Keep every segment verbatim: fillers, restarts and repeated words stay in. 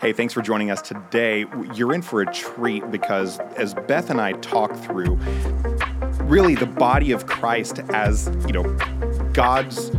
Hey, thanks for joining us today. You're in for a treat because as Beth and I talk through really the body of Christ as, you know, God's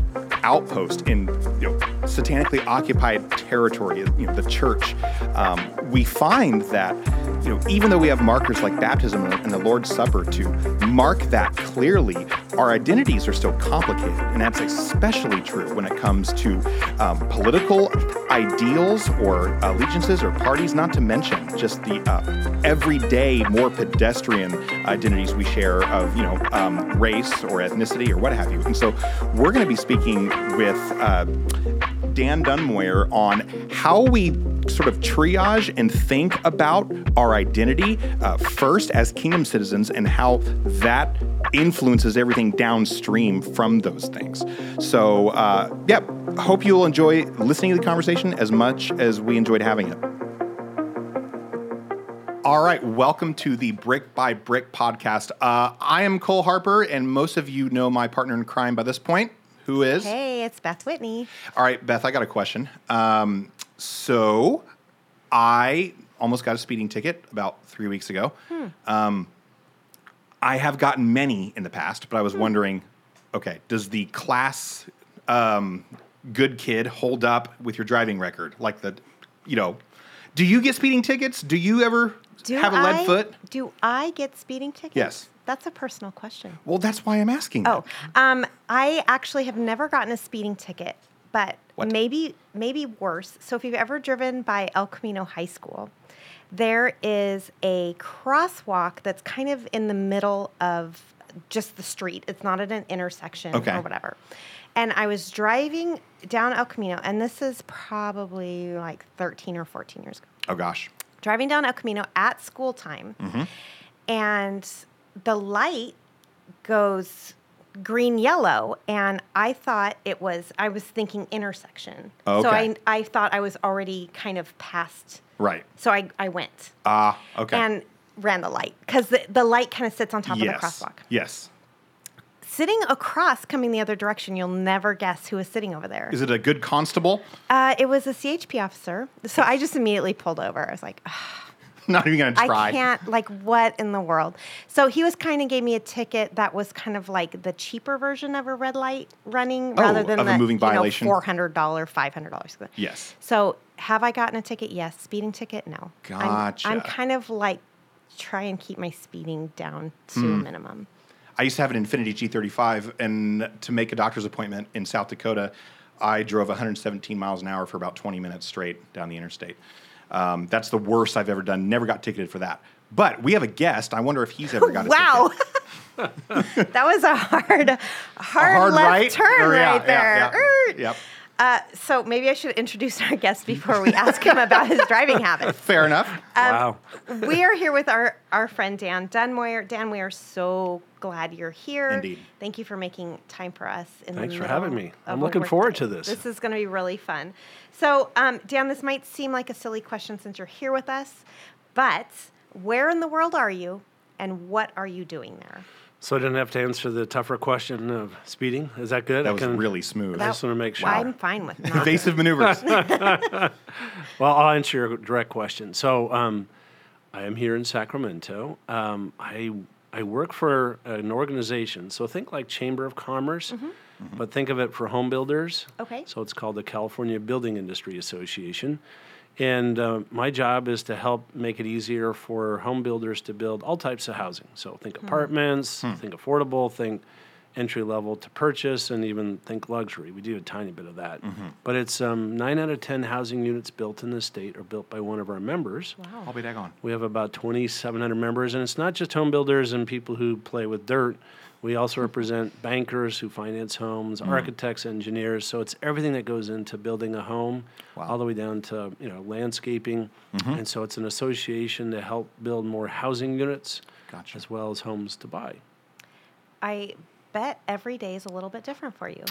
outpost in, you know, satanically occupied territory, you know, the church, um, we find that, you know, even though we have markers like baptism and the Lord's Supper to mark that clearly, our identities are still complicated. And that's especially true when it comes to um, political ideals or allegiances or parties, not to mention just the uh, everyday, more pedestrian identities we share of, you know, um, race or ethnicity or what have you. And so we're going to be speaking with uh, Dan Dunmoyer on how we sort of triage and think about our identity uh, first as kingdom citizens and how that influences everything downstream from those things. So, uh, yeah, hope you'll enjoy listening to the conversation as much as we enjoyed having it. All right, welcome to the Brick by Brick podcast. Uh, I am Cole Harper, and most of you know my partner in crime by this point, who is... Hey, it's Beth Whitney. All right, Beth, I got a question. Um, so I almost got a speeding ticket about three weeks ago. Hmm. Um, I have gotten many in the past, but I was wondering, okay, does the class um, good kid hold up with your driving record? Like the, you know, do you get speeding tickets? Do you ever do have a lead I, foot? Do I get speeding tickets? Yes. That's a personal question. Well, that's why I'm asking. Oh, um, I actually have never gotten a speeding ticket, but what? maybe maybe worse. So if you've ever driven by El Camino High School, there is a crosswalk that's kind of in the middle of just the street. It's not at an intersection okay. or whatever. And I was driving down El Camino, and this is probably like thirteen or fourteen years ago. Oh, gosh. Driving down El Camino at school time, mm-hmm. and the light goes green, yellow, and I thought it was, I was thinking intersection. Okay. So I I thought I was already kind of past. Right. So I, I went. Ah, uh, okay. And ran the light, because the, the light kind of sits on top yes. of the crosswalk. Yes. Sitting across, coming the other direction, you'll never guess who was sitting over there. Is it a good constable? Uh, it was a C H P officer. So I just immediately pulled over. I was like, ugh. Not even going to try. I can't, like, what in the world? So he was kind of gave me a ticket that was kind of like the cheaper version of a red light running oh, rather than of the a moving you violation. Know, four hundred dollars, five hundred dollars. Yes. So have I gotten a ticket? Yes. Speeding ticket? No. Gotcha. I'm, I'm kind of like try and keep my speeding down to mm. a minimum. I used to have an Infiniti G thirty-five, and to make a doctor's appointment in South Dakota, I drove one hundred seventeen miles an hour for about twenty minutes straight down the interstate. Um, that's the worst I've ever done. Never got ticketed for that. But we have a guest. I wonder if he's ever got a wow. ticket. Wow. That was a hard, hard, a hard left right? turn or, yeah, right there. Yeah, yeah. Yep. Uh, so maybe I should introduce our guest before we ask him about his driving habits. Fair enough. Um, wow. We are here with our, our friend Dan Dunmoyer. Dan, we are so glad you're here. Indeed. Thank you for making time for us. In Thanks the for having me. I'm looking forward day. to this. This is going to be really fun. So, um, Dan, this might seem like a silly question since you're here with us, but where in the world are you, and what are you doing there? So I didn't have to answer the tougher question of speeding. Is that good? That I was can, really smooth. That, I just want to make sure. I'm fine with that. Evasive maneuvers. Well, I'll answer your direct question. So um, I am here in Sacramento. Um, I I work for an organization. So think like Chamber of Commerce, mm-hmm. Mm-hmm. but think of it for home builders. Okay. So it's called the California Building Industry Association. And uh, my job is to help make it easier for home builders to build all types of housing. So think hmm. apartments, hmm. think affordable, think entry level to purchase, and even think luxury. We do a tiny bit of that. Mm-hmm. But it's um, nine out of ten housing units built in the state are built by one of our members. Wow. I'll be back on. We have about twenty-seven hundred members, and it's not just home builders and people who play with dirt. We also represent bankers who finance homes, mm. architects, engineers. So it's everything that goes into building a home, wow. all the way down to, you know, landscaping. Mm-hmm. And so it's an association to help build more housing units, gotcha. As well as homes to buy. I bet every day is a little bit different for you.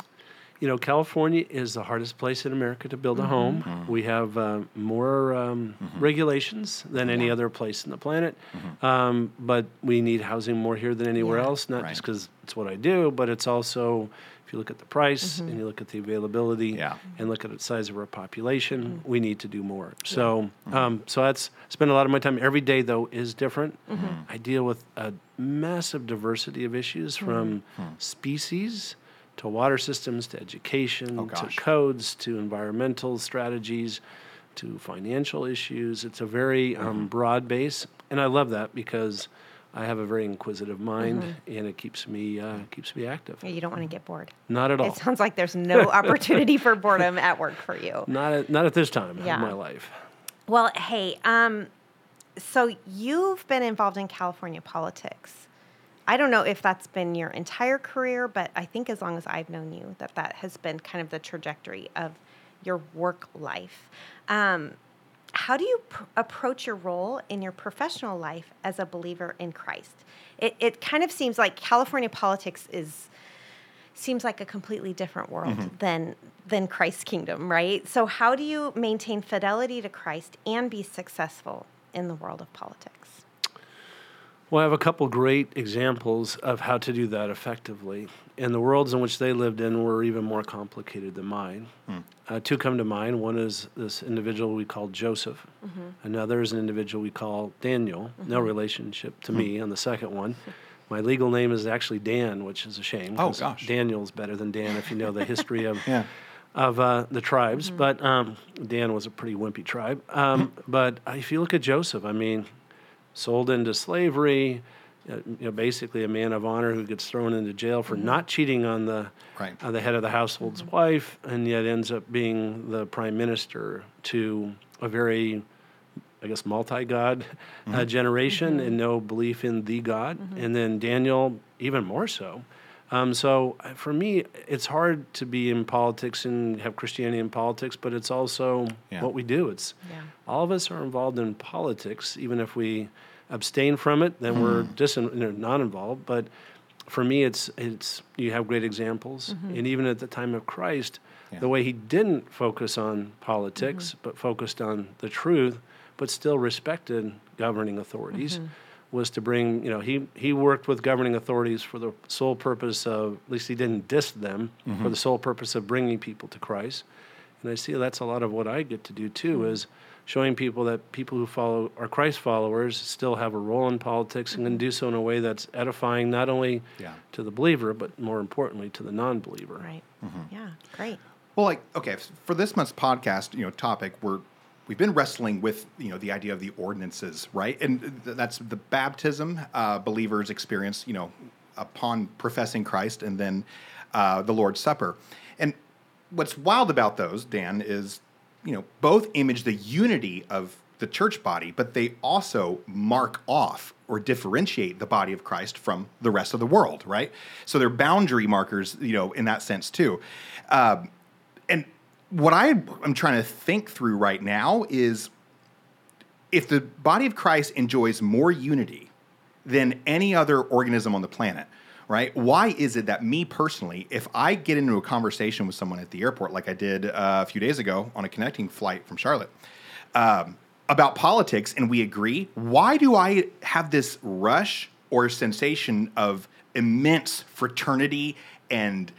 you know, California is the hardest place in America to build a mm-hmm. home. Mm-hmm. We have uh, more um, mm-hmm. regulations than yeah. any other place on the planet. Mm-hmm. Um, but we need housing more here than anywhere yeah. else, not right. just because it's what I do, but it's also if you look at the price mm-hmm. and you look at the availability yeah. and look at the size of our population, mm-hmm. we need to do more. So, mm-hmm. um, so that's spend a lot of my time. Every day though is different. Mm-hmm. I deal with a massive diversity of issues mm-hmm. from mm-hmm. species to water systems, to education, oh, to codes, to environmental strategies, to financial issues. It's a very mm-hmm. um, broad base. And I love that because I have a very inquisitive mind, mm-hmm. and it keeps me uh, keeps me active. Yeah, you don't want to get bored. Not at all. It sounds like there's no opportunity for boredom at work for you. Not at, not at this time yeah. in my life. Well, hey, um, so you've been involved in California politics. I don't know if that's been your entire career, but I think as long as I've known you, that that has been kind of the trajectory of your work life. Um How do you pr- approach your role in your professional life as a believer in Christ? It it kind of seems like California politics is seems like a completely different world mm-hmm. than than Christ's kingdom, right? So how do you maintain fidelity to Christ and be successful in the world of politics? Well, I have a couple great examples of how to do that effectively. And the worlds in which they lived in were even more complicated than mine. Mm. Uh, two come to mind. One is this individual we call Joseph. Mm-hmm. Another is an individual we call Daniel. Mm-hmm. No relationship to mm-hmm. me on the second one. My legal name is actually Dan, which is a shame. Oh, gosh. Daniel's better than Dan if you know the history of yeah. of uh, the tribes. Mm-hmm. But um, Dan was a pretty wimpy tribe. Um, but if you look at Joseph, I mean, sold into slavery, uh, you know, basically a man of honor who gets thrown into jail for mm-hmm. not cheating on the right. uh, the head of the household's mm-hmm. wife, and yet ends up being the prime minister to a very, I guess, multi-God mm-hmm. uh, generation mm-hmm. and no belief in the God. Mm-hmm. And then Daniel, even more so. Um, so for me, it's hard to be in politics and have Christianity in politics, but it's also yeah. what we do. It's yeah. all of us are involved in politics, even if we abstain from it, then mm. we're dis- not involved. But for me, it's it's you have great examples. Mm-hmm. And even at the time of Christ, yeah. the way he didn't focus on politics, mm-hmm. but focused on the truth, but still respected governing authorities. Mm-hmm. was to bring, you know, he, he worked with governing authorities for the sole purpose of, at least he didn't diss them, mm-hmm. for the sole purpose of bringing people to Christ. And I see that's a lot of what I get to do, too, mm-hmm. is showing people that people who follow are Christ followers still have a role in politics and can do so in a way that's edifying not only yeah. to the believer, but more importantly, to the non-believer. Right. Mm-hmm. Yeah, great. Well, like, okay, for this month's podcast, you know, topic, we're We've been wrestling with, you know, the idea of the ordinances, right? And th- that's the baptism uh, believers experience, you know, upon professing Christ, and then uh, the Lord's Supper. And what's wild about those, Dan, is, you know, both image the unity of the church body, but they also mark off or differentiate the body of Christ from the rest of the world, right? So they're boundary markers, you know, in that sense too. Um, and What I am trying to think through right now is if the body of Christ enjoys more unity than any other organism on the planet, right? Why is it that me personally, if I get into a conversation with someone at the airport like I did uh, a few days ago on a connecting flight from Charlotte um, about politics and we agree, why do I have this rush or sensation of immense fraternity and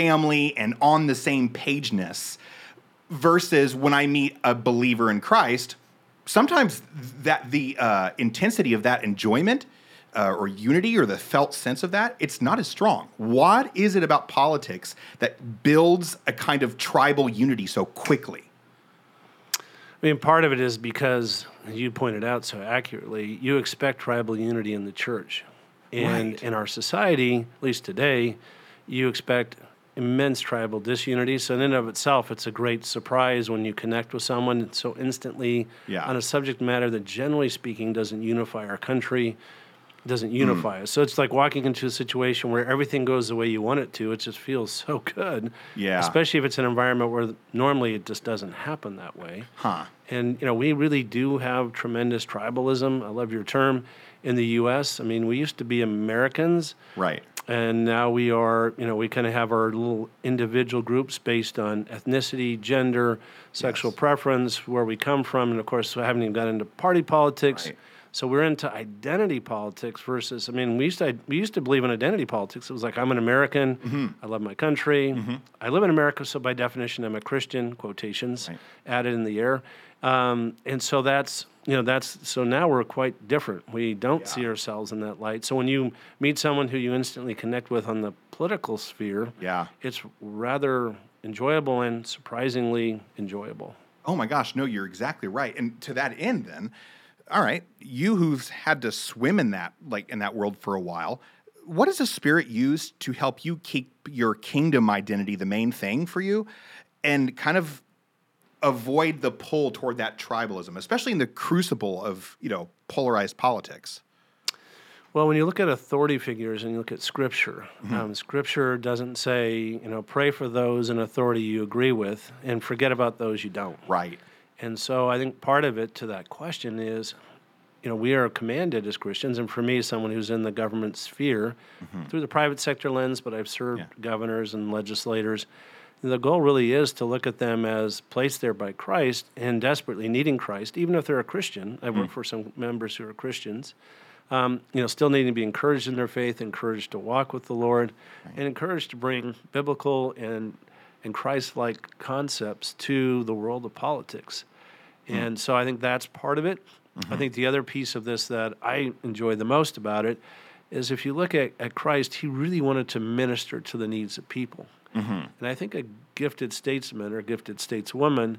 family and on the same pageness versus when I meet a believer in Christ, sometimes that the uh, intensity of that enjoyment uh, or unity or the felt sense of that, it's not as strong. What is it about politics that builds a kind of tribal unity so quickly? I mean, part of it is because, as you pointed out so accurately, you expect tribal unity in the church. And right. in our society, at least today, you expect immense tribal disunity. So in and of itself, it's a great surprise when you connect with someone so instantly yeah. on a subject matter that, generally speaking, doesn't unify our country, doesn't unify mm. us. So it's like walking into a situation where everything goes the way you want it to. It just feels so good, yeah. especially if it's an environment where normally it just doesn't happen that way. Huh. And, you know, we really do have tremendous tribalism. I love your term. In the U S, I mean, we used to be Americans. Right. And now we are, you know, we kind of have our little individual groups based on ethnicity, gender, sexual yes. preference, where we come from. And, of course, we haven't even gotten into party politics. Right. So we're into identity politics versus, I mean, we used to we used to believe in identity politics. It was like, I'm an American. Mm-hmm. I love my country. Mm-hmm. I live in America, so by definition, I'm a Christian, quotations right. added in the air. Um, and so that's, you know, that's, so now we're quite different. We don't yeah. see ourselves in that light. So when you meet someone who you instantly connect with on the political sphere, yeah. it's rather enjoyable and surprisingly enjoyable. Oh, my gosh. No, you're exactly right. And to that end, then, all right, you who've had to swim in that, like in that world for a while, what does the Spirit use to help you keep your kingdom identity the main thing for you and kind of avoid the pull toward that tribalism, especially in the crucible of, you know, polarized politics? Well, when you look at authority figures and you look at Scripture, mm-hmm. um, Scripture doesn't say, you know, pray for those in authority you agree with and forget about those you don't. Right. And so I think part of it to that question is, you know, we are commanded as Christians, and for me, someone who's in the government sphere, mm-hmm. through the private sector lens, but I've served yeah. governors and legislators, the goal really is to look at them as placed there by Christ and desperately needing Christ, even if they're a Christian. I've mm-hmm. worked for some members who are Christians, um, you know, still needing to be encouraged in their faith, encouraged to walk with the Lord, right. and encouraged to bring mm-hmm. biblical and and Christ-like concepts to the world of politics. And mm-hmm. so I think that's part of it. Mm-hmm. I think the other piece of this that I enjoy the most about it is if you look at, at Christ, he really wanted to minister to the needs of people. Mm-hmm. And I think a gifted statesman or gifted stateswoman,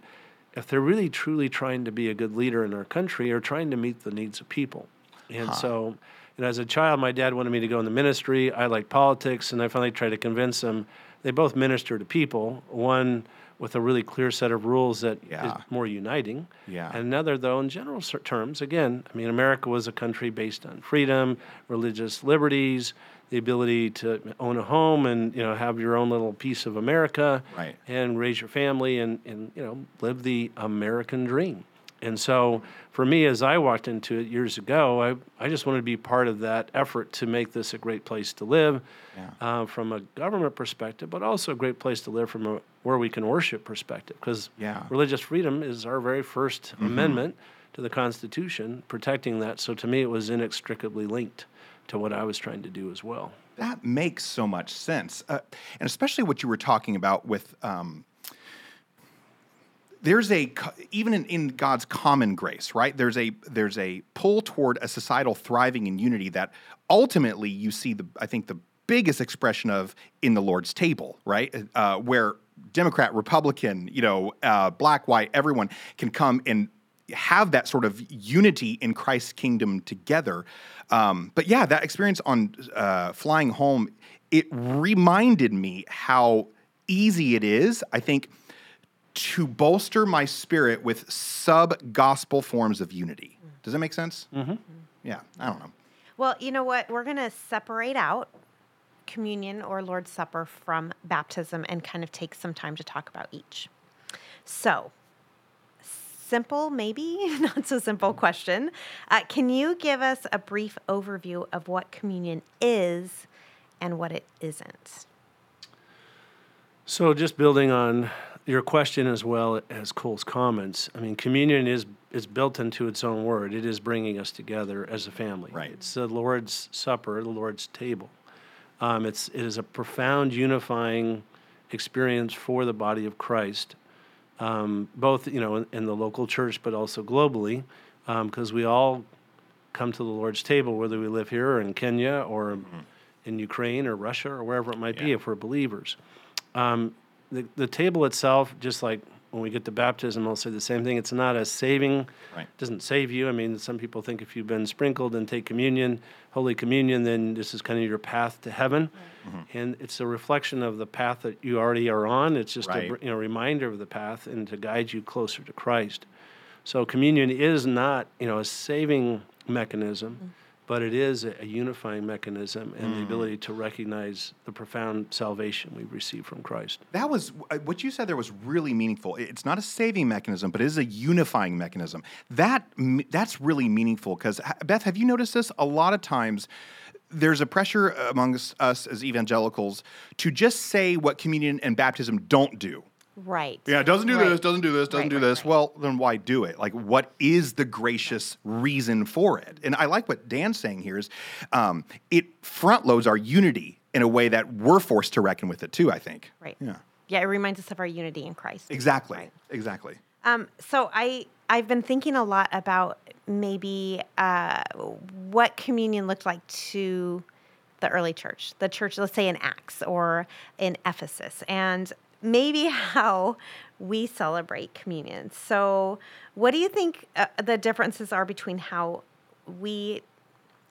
if they're really truly trying to be a good leader in our country, are trying to meet the needs of people. And huh. so, you know, as a child, my dad wanted me to go in the ministry. I liked politics, and I finally tried to convince him. They both minister to people, one with a really clear set of rules that yeah. is more uniting, yeah. and another, though, in general terms, again, I mean, America was a country based on freedom, religious liberties, the ability to own a home and, you know, have your own little piece of America right. and raise your family and, and, you know, live the American dream. And so for me, as I walked into it years ago, I, I just wanted to be part of that effort to make this a great place to live yeah. uh, from a government perspective, but also a great place to live from a where we can worship perspective, because yeah. religious freedom is our very first mm-hmm. amendment to the Constitution, protecting that. So to me, it was inextricably linked to what I was trying to do as well. That makes so much sense. Uh, and especially what you were talking about with... Um, There's a, even in, in God's common grace, right? There's a there's a pull toward a societal thriving and unity that ultimately you see, the I think, the biggest expression of in the Lord's table, right? Uh, where Democrat, Republican, you know, uh, black, white, everyone can come and have that sort of unity in Christ's kingdom together. Um, but yeah, that experience on uh, flying home, it reminded me how easy it is, I think, to bolster my spirit with sub-gospel forms of unity. Does that make sense? Mm-hmm. Yeah, I don't know. Well, you know what? We're going to separate out communion or Lord's Supper from baptism and kind of take some time to talk about each. So, simple maybe, not so simple question. Uh, can you give us a brief overview of what communion is and what it isn't? So just building on your question as well as Cole's comments, I mean, communion is is built into its own word. It is bringing us together as a family. Right. It's the Lord's Supper, the Lord's table. Um, it's it is a profound unifying experience for the body of Christ, um, both you know in, in the local church, but also globally, because um, we all come to the Lord's table, whether we live here or in Kenya or mm-hmm. in Ukraine or Russia or wherever it might yeah. be, if we're believers. Um, The, the table itself, just like when we get to baptism, I'll say the same thing. It's not a saving. Right. It doesn't save you. I mean, some people think if you've been sprinkled and take communion, Holy Communion, then this is kind of your path to heaven. Mm-hmm. And it's a reflection of the path that you already are on. It's just right. a you know, reminder of the path and to guide you closer to Christ. So communion is not, you know, a saving mechanism, mm-hmm. but it is a unifying mechanism and mm. the ability to recognize the profound salvation we receive from Christ. That was, what you said there was really meaningful. It's not a saving mechanism, but it is a unifying mechanism. That That's really meaningful because, Beth, have you noticed this? A lot of times there's a pressure amongst us as evangelicals to just say what communion and baptism don't do. Right. Yeah, doesn't do right. this, doesn't do this, doesn't right, do right, this. Right. Well, then why do it? Like, what is the gracious reason for it? And I like what Dan's saying here is um, it front loads our unity in a way that we're forced to reckon with it too, I think. Right. Yeah. Yeah, it reminds us of our unity in Christ. Exactly. Right. Exactly. Um, so I, I've been thinking a lot about maybe uh, what communion looked like to the early church, the church, let's say in Acts or in Ephesus. And maybe how we celebrate communion. So what do you think uh, the differences are between how we,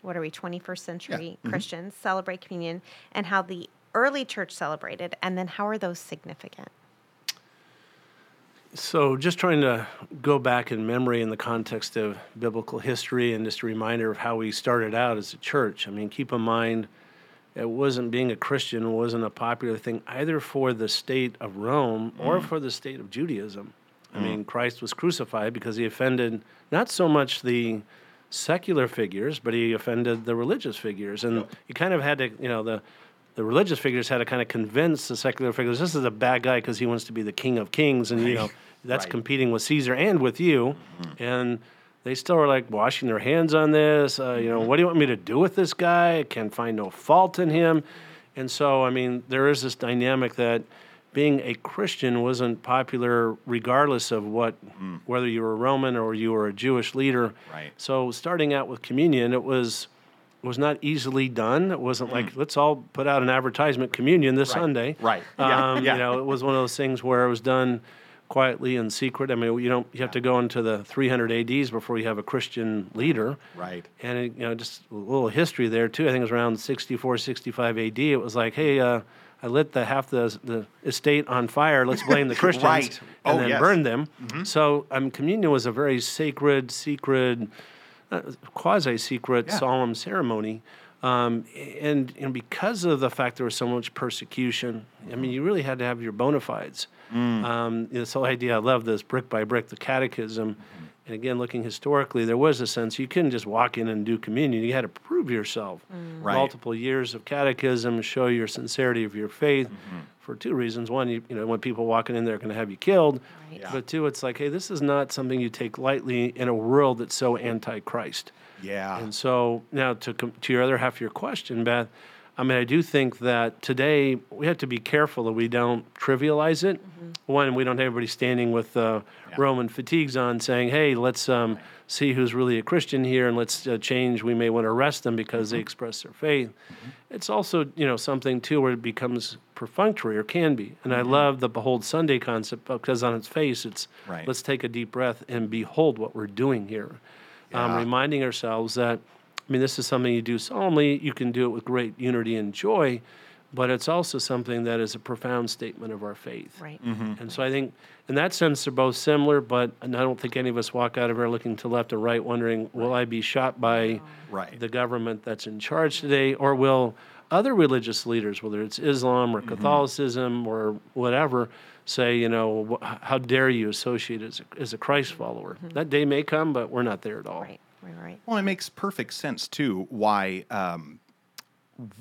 what are we, twenty-first century yeah. Christians mm-hmm. celebrate communion and how the early church celebrated, and then how are those significant? So just trying to go back in memory in the context of biblical history and just a reminder of how we started out as a church. I mean, keep in mind, it wasn't being a Christian wasn't a popular thing either for the state of Rome or mm. for the state of Judaism. Mm. I mean, Christ was crucified because he offended not so much the secular figures, but he offended the religious figures. And yep. you kind of had to, you know, the the religious figures had to kind of convince the secular figures, this is a bad guy because he wants to be the king of kings. And, you know, that's right. competing with Caesar and with you. Mm-hmm. And they still are like washing their hands on this. Uh, you know, what do you want me to do with this guy? I can find no fault in him. And so, I mean, there is this dynamic that being a Christian wasn't popular regardless of what, mm. whether you were Roman or you were a Jewish leader. Right. So starting out with communion, it was it was not easily done. It wasn't mm. like, let's all put out an advertisement, communion this right. Sunday. Right. Um, yeah. You know, it was one of those things where it was done quietly in secret. I mean, you don't. You have to go into the three hundred A Ds before you have a Christian leader. Right. And it, you know, just a little history there too. I think it was around sixty-four, sixty-five A D. It was like, hey, uh, I lit the half the the estate on fire. Let's blame the Christians right. and oh, then yes. burn them. Mm-hmm. So, um, communion was a very sacred, secret, uh, quasi-secret, yeah. solemn ceremony. Um, and, and because of the fact there was so much persecution, I mean, you really had to have your bona fides. Mm. Um, this whole idea, I love this, brick by brick, the catechism. And again, looking historically, there was a sense you couldn't just walk in and do communion. You had to prove yourself. Mm. Right. Multiple years of catechism, show your sincerity of your faith mm-hmm. for two reasons. One, you, you know, when people walking in, they're going to have you killed. Right. Yeah. But two, it's like, hey, this is not something you take lightly in a world that's so anti-Christ. Yeah. And so now to com- to your other half of your question, Beth, I mean, I do think that today we have to be careful that we don't trivialize it. Mm-hmm. One, we don't have everybody standing with uh, yeah. Roman fatigues on saying, hey, let's um, right. see who's really a Christian here and let's uh, change. We may want to arrest them because mm-hmm. they express their faith. Mm-hmm. It's also, you know, something, too, where it becomes perfunctory or can be. And mm-hmm. I love the Behold Sunday concept because on its face it's right. let's take a deep breath and behold what we're doing here. Yeah. Um, reminding ourselves that, I mean, this is something you do solemnly. You can do it with great unity and joy, but it's also something that is a profound statement of our faith. Right. Mm-hmm. And so I think in that sense, they're both similar, but I don't think any of us walk out of here looking to left or right wondering, will I be shot by right. the government that's in charge today, or will other religious leaders, whether it's Islam or Catholicism mm-hmm. or whatever, say, you know, how dare you associate as a, as a Christ follower? Mm-hmm. That day may come, but we're not there at all. Right, right, right. Well, it makes perfect sense, too, why um,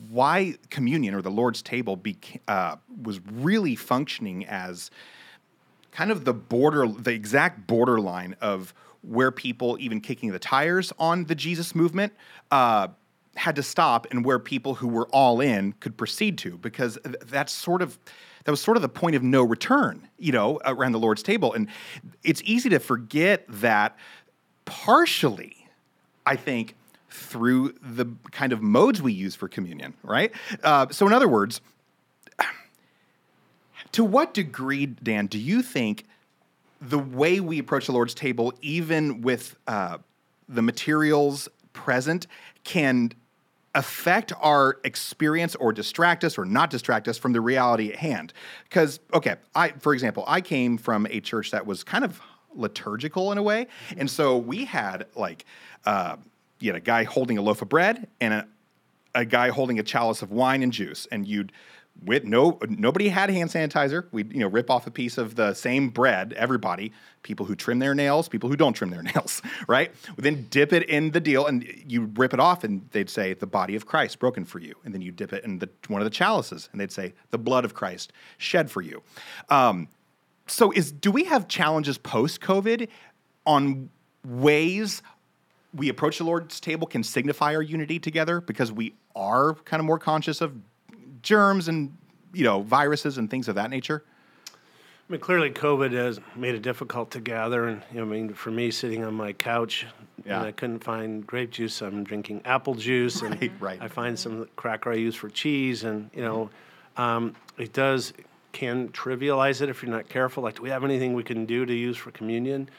why communion or the Lord's table beca- uh, was really functioning as kind of the border, the exact borderline of where people, even kicking the tires on the Jesus movement, uh, had to stop and where people who were all in could proceed to, because th- that's sort of... That was sort of the point of no return, you know, around the Lord's table. And it's easy to forget that partially, I think, through the kind of modes we use for communion, right? Uh, so in other words, to what degree, Dan, do you think the way we approach the Lord's table, even with uh, the materials present, can affect our experience or distract us or not distract us from the reality at hand? Because, okay, I, for example, I came from a church that was kind of liturgical in a way. Mm-hmm. And so we had like, uh, you had a guy holding a loaf of bread and a, a guy holding a chalice of wine and juice. And you'd with no nobody had hand sanitizer. We you know rip off a piece of the same bread. Everybody, people who trim their nails, people who don't trim their nails, right? We then dip it in the deal, and you rip it off, and they'd say the body of Christ broken for you, and then you dip it in the, one of the chalices, and they'd say the blood of Christ shed for you. Um, so, is do we have challenges post-COVID on ways we approach the Lord's table can signify our unity together because we are kind of more conscious of germs and, you know, viruses and things of that nature? I mean, clearly COVID has made it difficult to gather. And, you know, I mean, for me, sitting on my couch, yeah. and I couldn't find grape juice. I'm drinking apple juice. Right, and right. I find some cracker I use for cheese. And, you know, um, it does, can trivialize it if you're not careful. Like, do we have anything we can do to use for communion?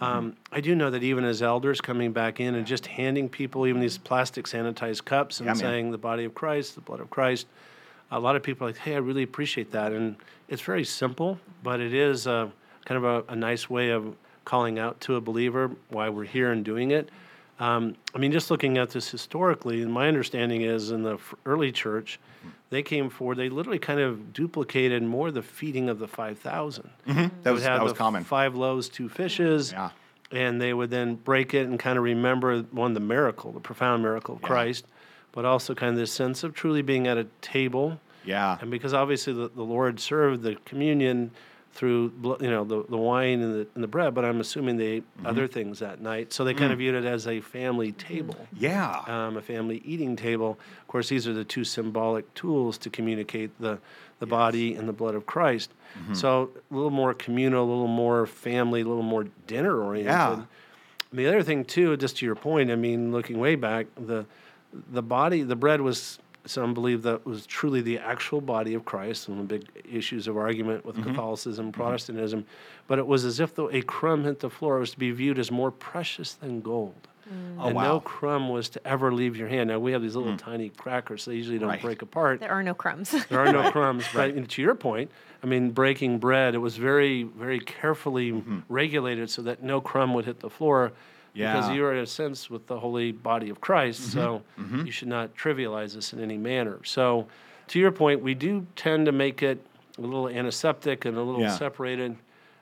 Um, I do know that even as elders coming back in and just handing people even these plastic sanitized cups and yeah, saying the body of Christ, the blood of Christ, a lot of people are like, hey, I really appreciate that. And it's very simple, but it is a, kind of a, a nice way of calling out to a believer why we're here and doing it. Um, I mean, just looking at this historically, and my understanding is in the early church, they came forward, they literally kind of duplicated more the feeding of the five thousand. Mm-hmm. That was, that was common. Five loaves, two fishes, yeah. and they would then break it and kind of remember, one, the miracle, the profound miracle of yeah. Christ, but also kind of this sense of truly being at a table. Yeah. And because obviously the, the Lord served the communion through, you know, the, the wine and the, and the bread, but I'm assuming they ate mm-hmm. other things that night. So they kind mm. of viewed it as a family table. Yeah. Um, a family eating table. Of course, these are the two symbolic tools to communicate the, the yes. body and the blood of Christ. Mm-hmm. So a little more communal, a little more family, a little more dinner-oriented. Yeah. And the other thing, too, just to your point, I mean, looking way back, the the body, the bread was... Some believe that was truly the actual body of Christ, one of the big issues of argument with mm-hmm. Catholicism, Protestantism. Mm-hmm. But it was as if though a crumb hit the floor, it was to be viewed as more precious than gold. Mm. Oh, and wow. no crumb was to ever leave your hand. Now, we have these little mm. tiny crackers, so they usually don't right. break apart. There are no crumbs. There are no crumbs. Right. But to your point, I mean, breaking bread, it was very, very carefully mm-hmm. regulated so that no crumb would hit the floor. Yeah. Because you are, in a sense, with the holy body of Christ, mm-hmm. so mm-hmm. you should not trivialize this in any manner. So to your point, we do tend to make it a little antiseptic and a little yeah. separated.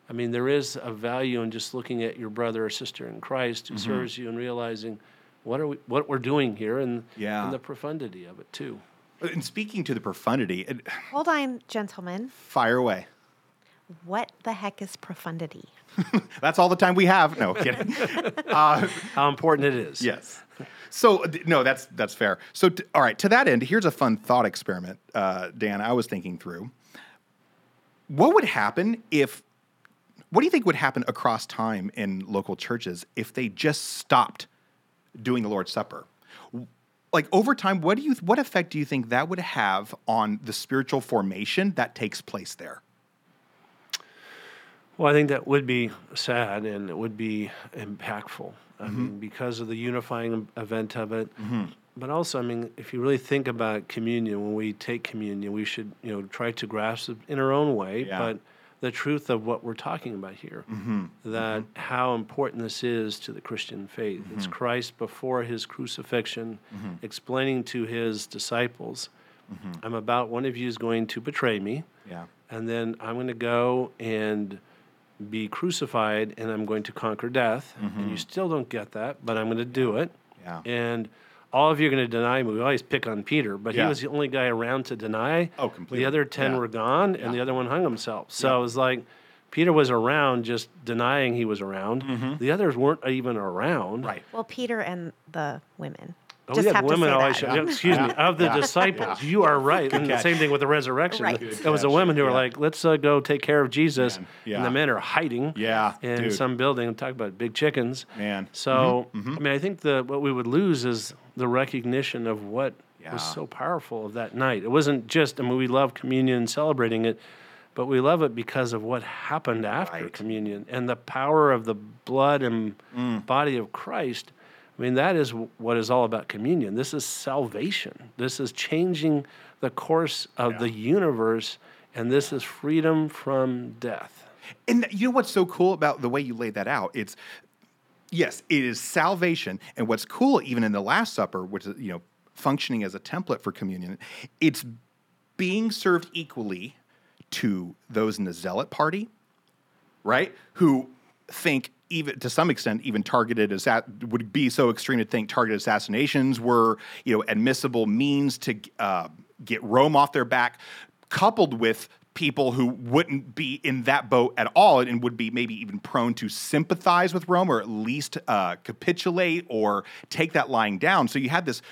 I mean, there is a value in just looking at your brother or sister in Christ who mm-hmm. serves you and realizing what are we, what we're doing here and, yeah. and the profundity of it, too. And speaking to the profundity... It, Hold on, gentlemen. Fire away. What the heck is profundity? That's all the time we have. No, kidding. Uh, How important it is. Yes. So, no, that's that's fair. So, t- all right, to that end, here's a fun thought experiment, uh, Dan, I was thinking through. What would happen if, what do you think would happen across time in local churches if they just stopped doing the Lord's Supper? Like, over time, what do you, what effect do you think that would have on the spiritual formation that takes place there? Well, I think that would be sad and it would be impactful I mm-hmm. mean, because of the unifying event of it. Mm-hmm. But also, I mean, if you really think about communion, when we take communion, we should, you know, try to grasp it in our own way, yeah. but the truth of what we're talking about here, mm-hmm. that mm-hmm. how important this is to the Christian faith. Mm-hmm. It's Christ before his crucifixion, mm-hmm. explaining to his disciples, mm-hmm. I'm about, one of you is going to betray me, yeah. and then I'm going to go and be crucified, and I'm going to conquer death. Mm-hmm. And you still don't get that, but I'm going to do it. Yeah. And all of you are going to deny me. We always pick on Peter, but yeah. he was the only guy around to deny. Oh, completely. The other ten yeah. were gone, yeah. and the other one hung himself. So yeah. it was like Peter was around, just denying he was around. Mm-hmm. The others weren't even around. Right. Well, Peter and the women. Oh, just yeah, have women to say always that. Show, excuse yeah. me, of the yeah. disciples. Yeah. You are right. Good and catch. The same thing with the resurrection. Right. It was the women who yeah. were like, let's uh, go take care of Jesus. Yeah. And the men are hiding yeah. in Dude. some building. I'm talking about big chickens. Man. So, mm-hmm. Mm-hmm. I mean, I think the what we would lose is the recognition of what yeah. was so powerful of that night. It wasn't just, I mean, we love communion and celebrating it, but we love it because of what happened after right. communion and the power of the blood and mm. body of Christ. I mean, that is what is all about communion. This is salvation. This is changing the course of yeah. the universe, and this is freedom from death. And you know what's so cool about the way you laid that out? It's, yes, it is salvation. And what's cool, even in the Last Supper, which is, you know, functioning as a template for communion, it's being served equally to those in the zealot party, right? Who think, even to some extent, even targeted as would be so extreme to think targeted assassinations were, you know, admissible means to uh, get Rome off their back, coupled with people who wouldn't be in that boat at all and would be maybe even prone to sympathize with Rome or at least uh, capitulate or take that lying down. So you had this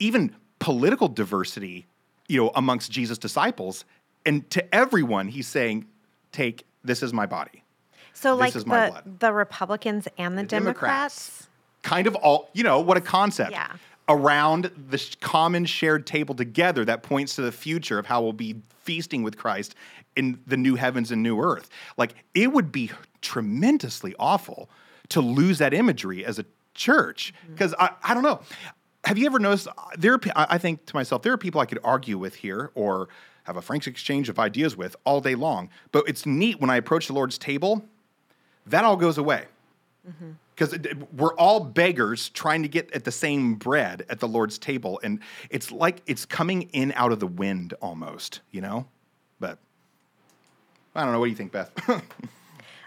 even political diversity, you know, amongst Jesus' disciples. And to everyone, he's saying, take, this is my body. So this like is my the, blood. The Republicans and the, the Democrats? Democrats? Kind of all, you know, what a concept. Yeah. Around the sh- common shared table together that points to the future of how we'll be feasting with Christ in the new heavens and new earth. Like, it would be tremendously awful to lose that imagery as a church. Because mm-hmm. I, I don't know. Have you ever noticed, there? I think to myself, there are people I could argue with here or have a frank exchange of ideas with all day long. But it's neat when I approach the Lord's table, that all goes away. Mm-hmm. Because we're all beggars trying to get at the same bread at the Lord's table. And it's like it's coming in out of the wind almost, you know? But I don't know. What do you think, Beth?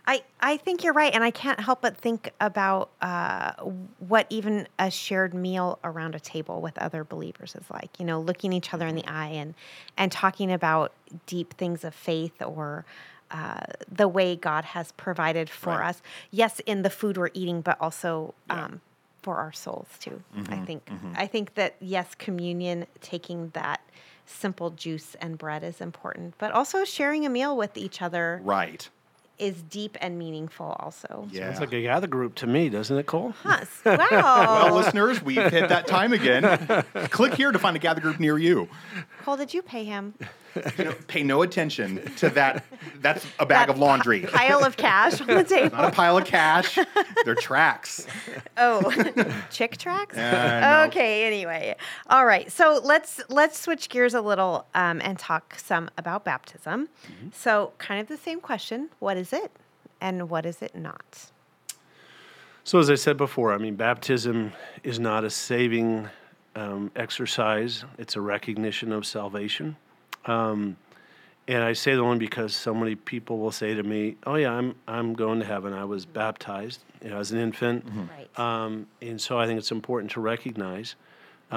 I, I think you're right. And I can't help but think about uh, what even a shared meal around a table with other believers is like, you know, looking each other in the eye and, and talking about deep things of faith or Uh, the way God has provided for right. us. Yes, in the food we're eating, but also yeah. um, for our souls too. Mm-hmm. I think mm-hmm. I think that, yes, communion, taking that simple juice and bread is important, but also sharing a meal with each other right. is deep and meaningful also. Yeah. Sounds like a gather group to me, doesn't it, Cole? Huh. Wow. Well, listeners, we've hit that time again. Click here to find a gather group near you. Cole, did you pay him? You know, pay no attention to that. That's a bag that of laundry. Pile of cash on the table. It's not a pile of cash. They're tracks. Oh, chick tracks? Uh, okay, no. Anyway. All right. So let's let's switch gears a little um, and talk some about baptism. Mm-hmm. So kind of the same question. What is it and what is it not? So as I said before, I mean, baptism is not a saving um, exercise. It's a recognition of salvation. Um, and I say that only because so many people will say to me, "Oh yeah, I'm I'm going to heaven. I was mm-hmm. baptized, you know, as an infant." Mm-hmm. Right. Um, and so I think it's important to recognize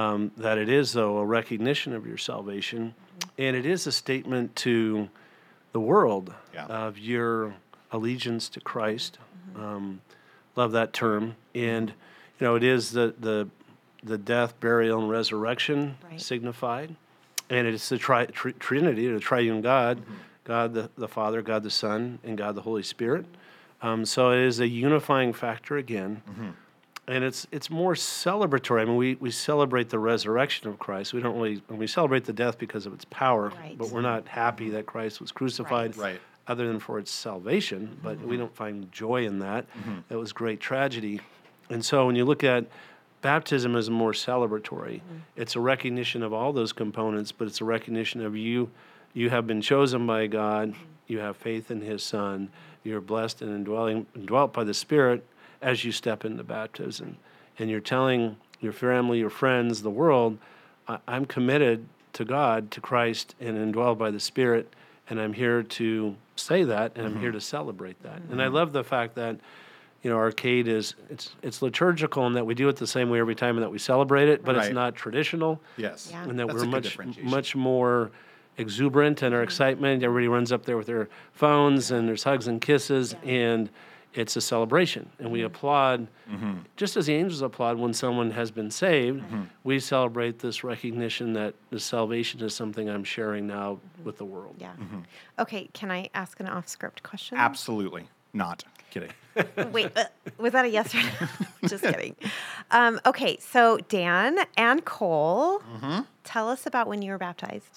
um, that it is, though, a recognition of your salvation, mm-hmm. and it is a statement to the world yeah. of your allegiance to Christ. Mm-hmm. Um, love that term, and you know, it is the the the death, burial, and resurrection right. signified. And it's the tri- tr- Trinity, the triune God, mm-hmm. God the, the Father, God the Son, and God the Holy Spirit. Um, so it is a unifying factor again. Mm-hmm. And it's it's more celebratory. I mean, we, we celebrate the resurrection of Christ. We don't really, we celebrate the death because of its power, right. but we're not happy that Christ was crucified right. other than for its salvation. Mm-hmm. But we don't find joy in that. Mm-hmm. That was great tragedy. And so when you look at baptism is more celebratory. Mm-hmm. It's a recognition of all those components, but it's a recognition of you. You have been chosen by God. Mm-hmm. You have faith in His Son. You're blessed and indwelling, indwelt by the Spirit as you step into baptism. And you're telling your family, your friends, the world, I'm committed to God, to Christ, and indwelled by the Spirit, and I'm here to say that, and mm-hmm. I'm here to celebrate that. Mm-hmm. And I love the fact that you know, arcade is, it's it's liturgical in that we do it the same way every time and that we celebrate it, but right. it's not traditional. Yes. Yeah. And that That's we're much much more exuberant in our excitement. Everybody runs up there with their phones and there's hugs and kisses, yeah. and it's a celebration. And we mm-hmm. applaud, mm-hmm. just as the angels applaud when someone has been saved, mm-hmm. we celebrate this recognition that the salvation is something I'm sharing now mm-hmm. with the world. Yeah. Mm-hmm. Okay, can I ask an off-script question? Absolutely not. Kidding. Wait, uh, was that a yes or no? Just kidding. Um, okay, so Dan and Cole, mm-hmm. tell us about when you were baptized.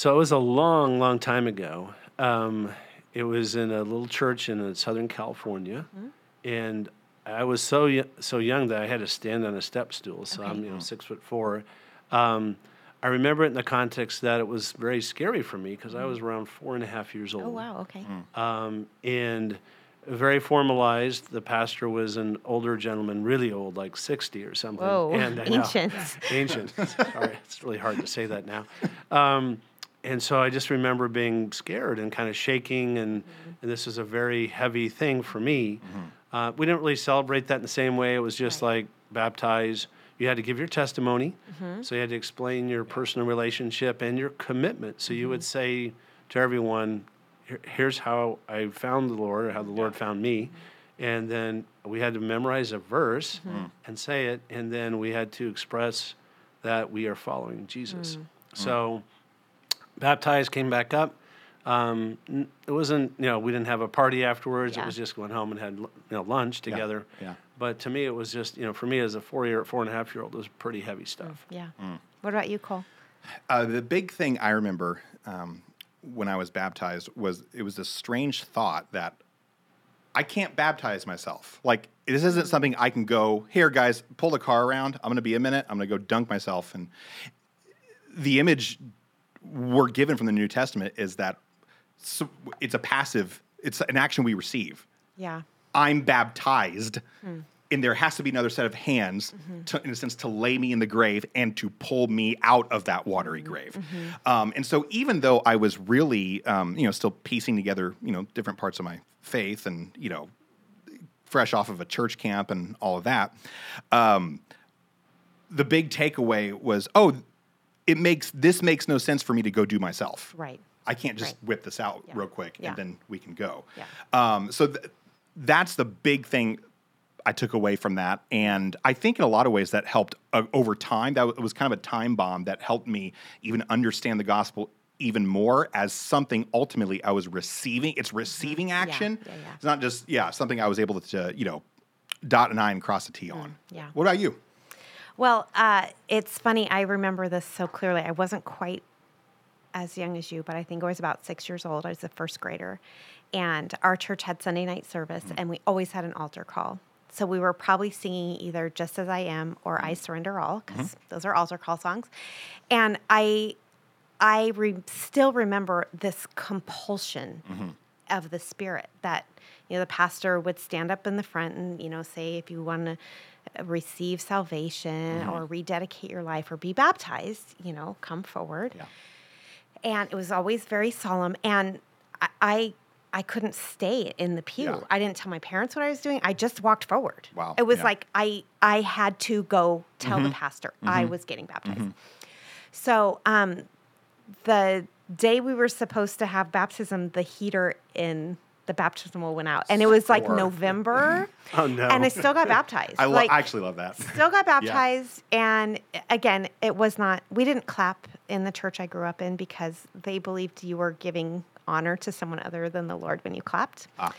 So it was a long, long time ago. Um, it was in a little church in Southern California, mm-hmm. and I was so y- so young that I had to stand on a step stool. So okay. I'm you know six foot four. Um, I remember it in the context that it was very scary for me because I was around four and a half years old. Oh, wow, okay. Mm. Um, and very formalized. The pastor was an older gentleman, really old, like sixty or something. Whoa, and, uh, ancient. No, ancient. Sorry, it's really hard to say that now. Um, and so I just remember being scared and kind of shaking, and, mm-hmm. and this was a very heavy thing for me. Mm-hmm. Uh, we didn't really celebrate that in the same way. It was just right. like baptize. You had to give your testimony, mm-hmm. so you had to explain your personal relationship and your commitment. So you mm-hmm. would say to everyone, here's how I found the Lord, or how the Lord found me. And then we had to memorize a verse mm-hmm. and say it, and then we had to express that we are following Jesus. Mm-hmm. So baptized, came back up. Um, it wasn't, you know, we didn't have a party afterwards. Yeah. It was just going home and had, you know, lunch together. Yeah. Yeah. But to me, it was just, you know, for me as a four-year, four-and-a-half-year-old, it was pretty heavy stuff. Yeah. Mm. What about you, Cole? Uh, the big thing I remember um, when I was baptized was it was this strange thought that I can't baptize myself. Like, this isn't something I can go, here, guys, pull the car around. I'm going to be a minute. I'm going to go dunk myself. And the image we're given from the New Testament is that it's a passive, it's an action we receive. Yeah. I'm baptized, mm. and there has to be another set of hands, mm-hmm. to, in a sense, to lay me in the grave and to pull me out of that watery grave. Mm-hmm. Um, and so even though I was really, um, you know, still piecing together, you know, different parts of my faith and, you know, fresh off of a church camp and all of that, um, the big takeaway was, oh, it makes, this makes no sense for me to go do myself. Right. I can't just right. whip this out yeah. real quick, yeah. and then we can go. Yeah. Um, so... Th- That's the big thing I took away from that. And I think in a lot of ways that helped uh, over time. That w- was kind of a time bomb that helped me even understand the gospel even more as something ultimately I was receiving. It's receiving action. Yeah, yeah, yeah. It's not just, yeah, something I was able to, you know, dot an I and cross a T on. Mm, yeah. What about you? Well, uh, it's funny. I remember this so clearly. I wasn't quite as young as you, but I think I was about six years old. I was a first grader. And our church had Sunday night service, mm-hmm. and we always had an altar call. So we were probably singing either Just As I Am or I Surrender All, because mm-hmm. those are altar call songs. And I I re- still remember this compulsion mm-hmm. of the Spirit that, you know, the pastor would stand up in the front and, you know, say, if you want to receive salvation mm-hmm. or rededicate your life or be baptized, you know, come forward. Yeah. And it was always very solemn. And I... I I couldn't stay in the pew. Yeah. I didn't tell my parents what I was doing. I just walked forward. Wow. It was yeah. like I I had to go tell mm-hmm. the pastor mm-hmm. I was getting baptized. Mm-hmm. So um, the day we were supposed to have baptism, the heater in the baptismal went out. And it was like Sure. November. Oh, no. And I still got baptized. I, lo- like, I actually love that. Still got baptized. Yeah. And again, it was not, we didn't clap in the church I grew up in because they believed you were giving honor to someone other than the Lord when you clapped. Ah.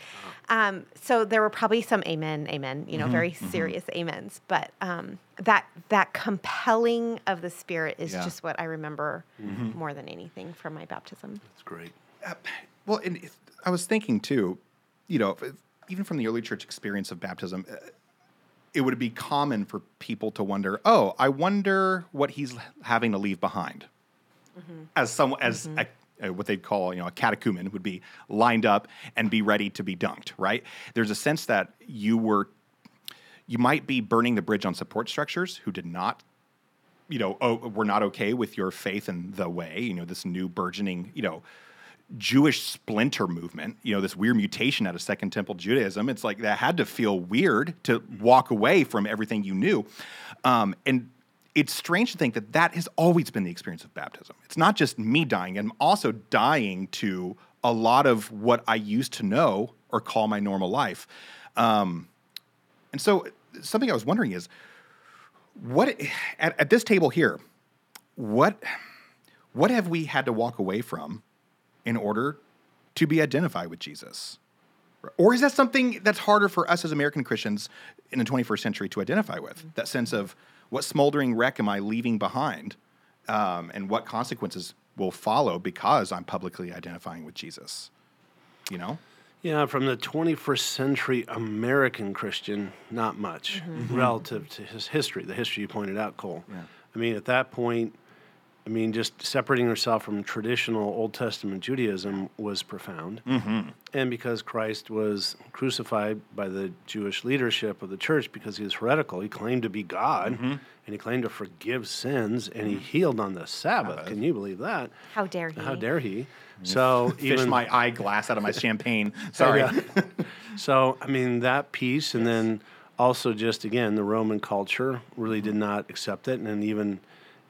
Um, so there were probably some amen, amen, you know, mm-hmm, very mm-hmm. serious amens. But um, that that compelling of the Spirit is yeah. just what I remember mm-hmm. more than anything from my baptism. That's great. Uh, well, and if, I was thinking too, you know, if, even from the early church experience of baptism, uh, it would be common for people to wonder, oh, I wonder what he's having to leave behind. Mm-hmm. As someone, as mm-hmm. a Uh, what they'd call, you know, a catechumen would be lined up and be ready to be dunked, right? There's a sense that you were, you might be burning the bridge on support structures who did not, you know, oh, were not okay with your faith in the way, you know, this new burgeoning, you know, Jewish splinter movement, you know, this weird mutation out of Second Temple Judaism. It's like that had to feel weird to walk away from everything you knew. Um, and it's strange to think that that has always been the experience of baptism. It's not just me dying. I'm also dying to a lot of what I used to know or call my normal life. Um, and so something I was wondering is, what at, at this table here, what what have we had to walk away from in order to be identified with Jesus? Or is that something that's harder for us as American Christians in the twenty-first century to identify with? Mm-hmm. That sense of, what smoldering wreck am I leaving behind? Um, and what consequences will follow because I'm publicly identifying with Jesus? You know? Yeah, from the twenty-first century American Christian, not much mm-hmm. relative to his history, the history you pointed out, Cole. Yeah. I mean, at that point, I mean, just separating herself from traditional Old Testament Judaism was profound. Mm-hmm. And because Christ was crucified by the Jewish leadership of the church because he was heretical, he claimed to be God, mm-hmm. and he claimed to forgive sins, and he healed on the Sabbath. Sabbath. Can you believe that? How dare he? How dare he? So Fish even my eyeglass out of my champagne. Sorry. Oh, yeah. So, I mean, that piece, and yes. then also just, again, the Roman culture really mm-hmm. did not accept it, and then even...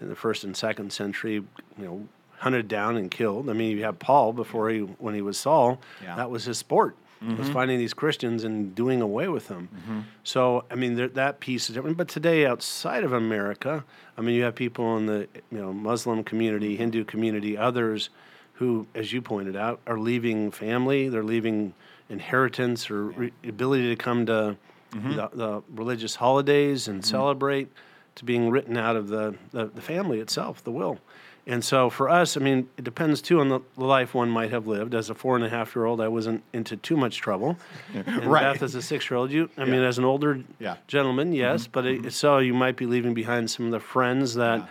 in the first and second century, you know, hunted down and killed. I mean, you have Paul before he, when he was Saul, yeah. that was his sport, mm-hmm. was finding these Christians and doing away with them. Mm-hmm. So, I mean, there, that piece is different. But today, outside of America, I mean, you have people in the, you know, Muslim community, Hindu community, others who, as you pointed out, are leaving family, they're leaving inheritance or re- ability to come to mm-hmm. the, the religious holidays and mm-hmm. celebrate. To being written out of the, the, the family itself, the will. And so for us, I mean, it depends, too, on the life one might have lived. As a four-and-a-half-year-old, I wasn't into too much trouble. And right. Beth, as a six-year-old, you, I yeah. mean, as an older yeah. gentleman, yes, mm-hmm. but it, mm-hmm. so you might be leaving behind some of the friends that yeah.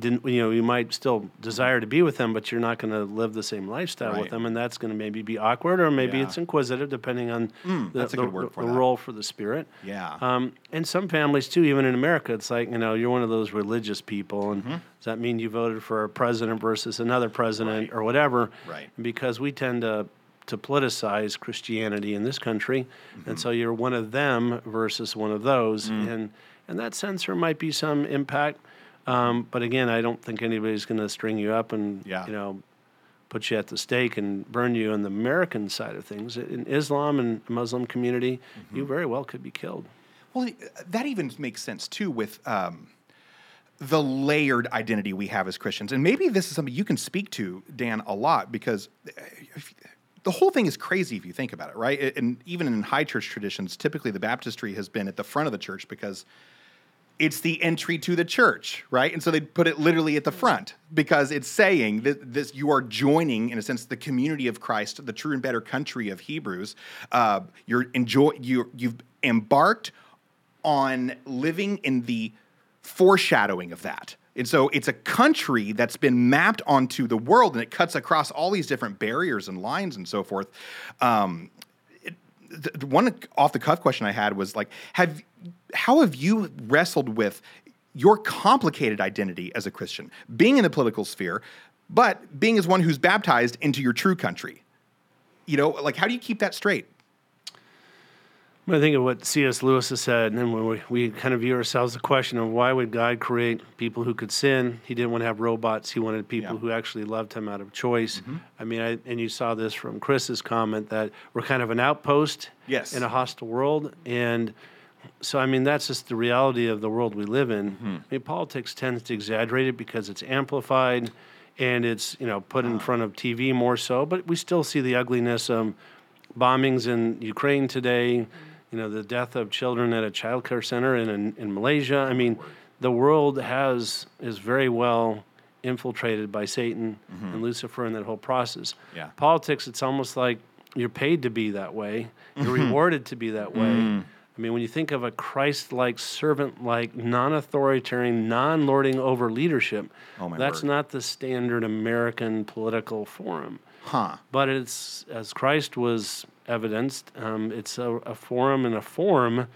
didn't, you know, you might still desire to be with them, but you're not going to live the same lifestyle right. with them, and that's going to maybe be awkward, or maybe yeah. it's inquisitive, depending on mm, the, the, the, for the role for the spirit. Yeah. Um, and some families, too, even in America, it's like, you know, you're one of those religious people, and mm-hmm. does that mean you voted for a president versus another president right. or whatever? Right. Because we tend to, to politicize Christianity in this country, mm-hmm. and so you're one of them versus one of those, mm. and, and that sense there might be some impact. Um, but again, I don't think anybody's going to string you up and, yeah. you know, put you at the stake and burn you on the American side of things. In Islam and Muslim community, mm-hmm. you very well could be killed. Well, that even makes sense, too, with um, the layered identity we have as Christians. And maybe this is something you can speak to, Dan, a lot, because if, the whole thing is crazy if you think about it, right? And even in high church traditions, typically the baptistry has been at the front of the church because it's the entry to the church, right? And so they put it literally at the front because it's saying that this, you are joining, in a sense, the community of Christ, the true and better country of Hebrews. Uh, you're enjoy, you, you've embarked on living in the foreshadowing of that. And so it's a country that's been mapped onto the world, and it cuts across all these different barriers and lines and so forth. Um, it, the, the one off-the-cuff question I had was like, have... how have you wrestled with your complicated identity as a Christian, being in the political sphere, but being as one who's baptized into your true country? You know, like, how do you keep that straight? I think of what C S Lewis has said, and then when we, we kind of view ourselves the question of why would God create people who could sin? He didn't want to have robots. He wanted people yeah. who actually loved him out of choice. Mm-hmm. I mean, I, and you saw this from Chris's comment that we're kind of an outpost yes. in a hostile world. And so, I mean, that's just the reality of the world we live in. Mm-hmm. I mean, politics tends to exaggerate it because it's amplified and it's, you know, put in front of T V more so. But we still see the ugliness of bombings in Ukraine today, you know, the death of children at a child care center in, in, in Malaysia. I mean, the world has is very well infiltrated by Satan mm-hmm. and Lucifer and that whole process. Yeah. Politics, it's almost like you're paid to be that way. You're mm-hmm. rewarded to be that way. Mm. I mean, when you think of a Christ-like, servant-like, non-authoritarian, non-lording over leadership, oh, that's word. Not the standard American political forum. Huh. But it's, as Christ was evidenced, um, it's a, a forum and a form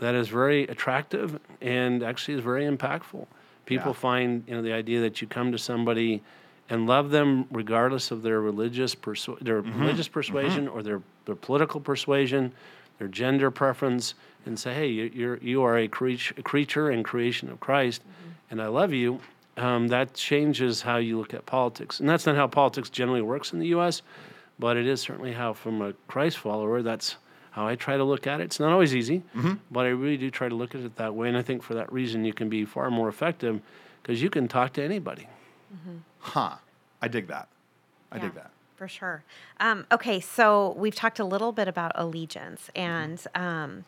that is very attractive and actually is very impactful. People yeah. find, you know, the idea that you come to somebody and love them regardless of their religious persu- their mm-hmm. religious persuasion mm-hmm. or their, their political persuasion, their gender preference, and say, hey, you're, you are a, creature, a creature and creation of Christ, mm-hmm. and I love you, um, that changes how you look at politics. And that's not how politics generally works in the U S, but it is certainly how, from a Christ follower, that's how I try to look at it. It's not always easy, mm-hmm. but I really do try to look at it that way, and I think for that reason you can be far more effective because you can talk to anybody. Mm-hmm. Huh. I dig that. I yeah. dig that. For sure. Um, okay, so we've talked a little bit about allegiance, and um,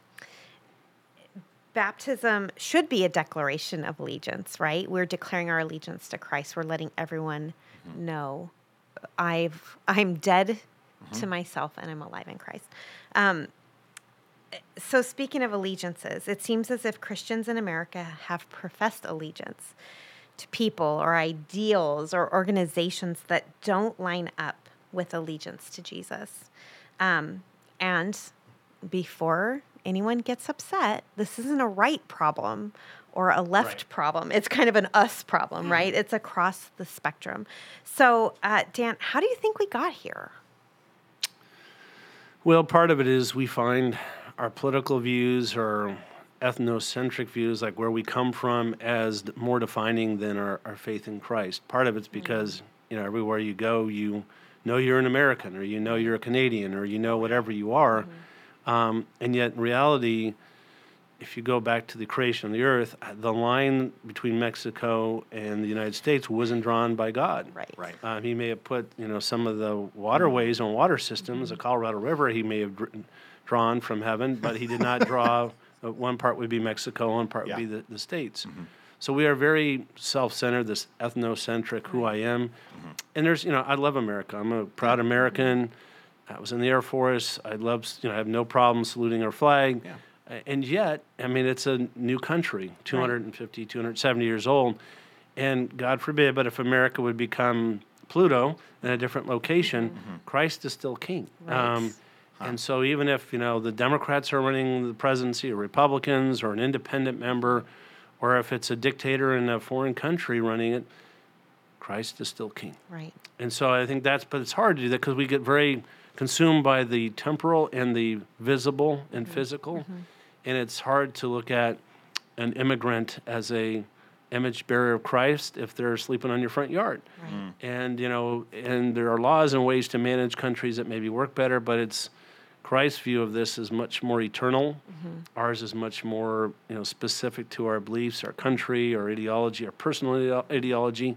baptism should be a declaration of allegiance, right? We're declaring our allegiance to Christ. We're letting everyone mm-hmm. know I've I'm dead mm-hmm. to myself and I'm alive in Christ. Um, so speaking of allegiances, it seems as if Christians in America have professed allegiance to people or ideals or organizations that don't line up with allegiance to Jesus. Um, and before anyone gets upset, this isn't a right problem or a left right. problem. It's kind of an us problem, mm-hmm. right? It's across the spectrum. So, uh, Dan, how do you think we got here? Well, part of it is we find our political views or ethnocentric views, like where we come from, as more defining than our, our faith in Christ. Part of it's because, mm-hmm. you know, everywhere you go, you know you're an American or you know you're a Canadian or you know whatever you are. Mm-hmm. Um, and yet in reality, if you go back to the creation of the earth, the line between Mexico and the United States wasn't drawn by God. Right. Right. Um, he may have put, you know, some of the waterways and water systems, mm-hmm. the Colorado River, he may have dr- drawn from heaven, but he did not draw... Uh, one part would be Mexico, one part yeah. would be the, the states. Mm-hmm. So we are very self-centered, this ethnocentric who I am. Mm-hmm. And there's, you know, I love America. I'm a proud American. I was in the Air Force. I love, you know, I have no problem saluting our flag. Yeah. Uh, and yet, I mean, it's a new country, two hundred fifty, right. two hundred seventy years old. And God forbid, but if America would become Pluto in a different location, mm-hmm. Christ is still king. Right. Um, And so even if, you know, the Democrats are running the presidency or Republicans or an independent member, or if it's a dictator in a foreign country running it, Christ is still king. Right. And so I think that's, but it's hard to do that because we get very consumed by the temporal and the visible and mm-hmm. physical. Mm-hmm. And it's hard to look at an immigrant as a image bearer of Christ if they're sleeping on your front yard. Right. Mm. And, you know, and there are laws and ways to manage countries that maybe work better, but it's, Christ's view of this is much more eternal. Mm-hmm. Ours is much more, you know, specific to our beliefs, our country, our ideology, our personal ideology,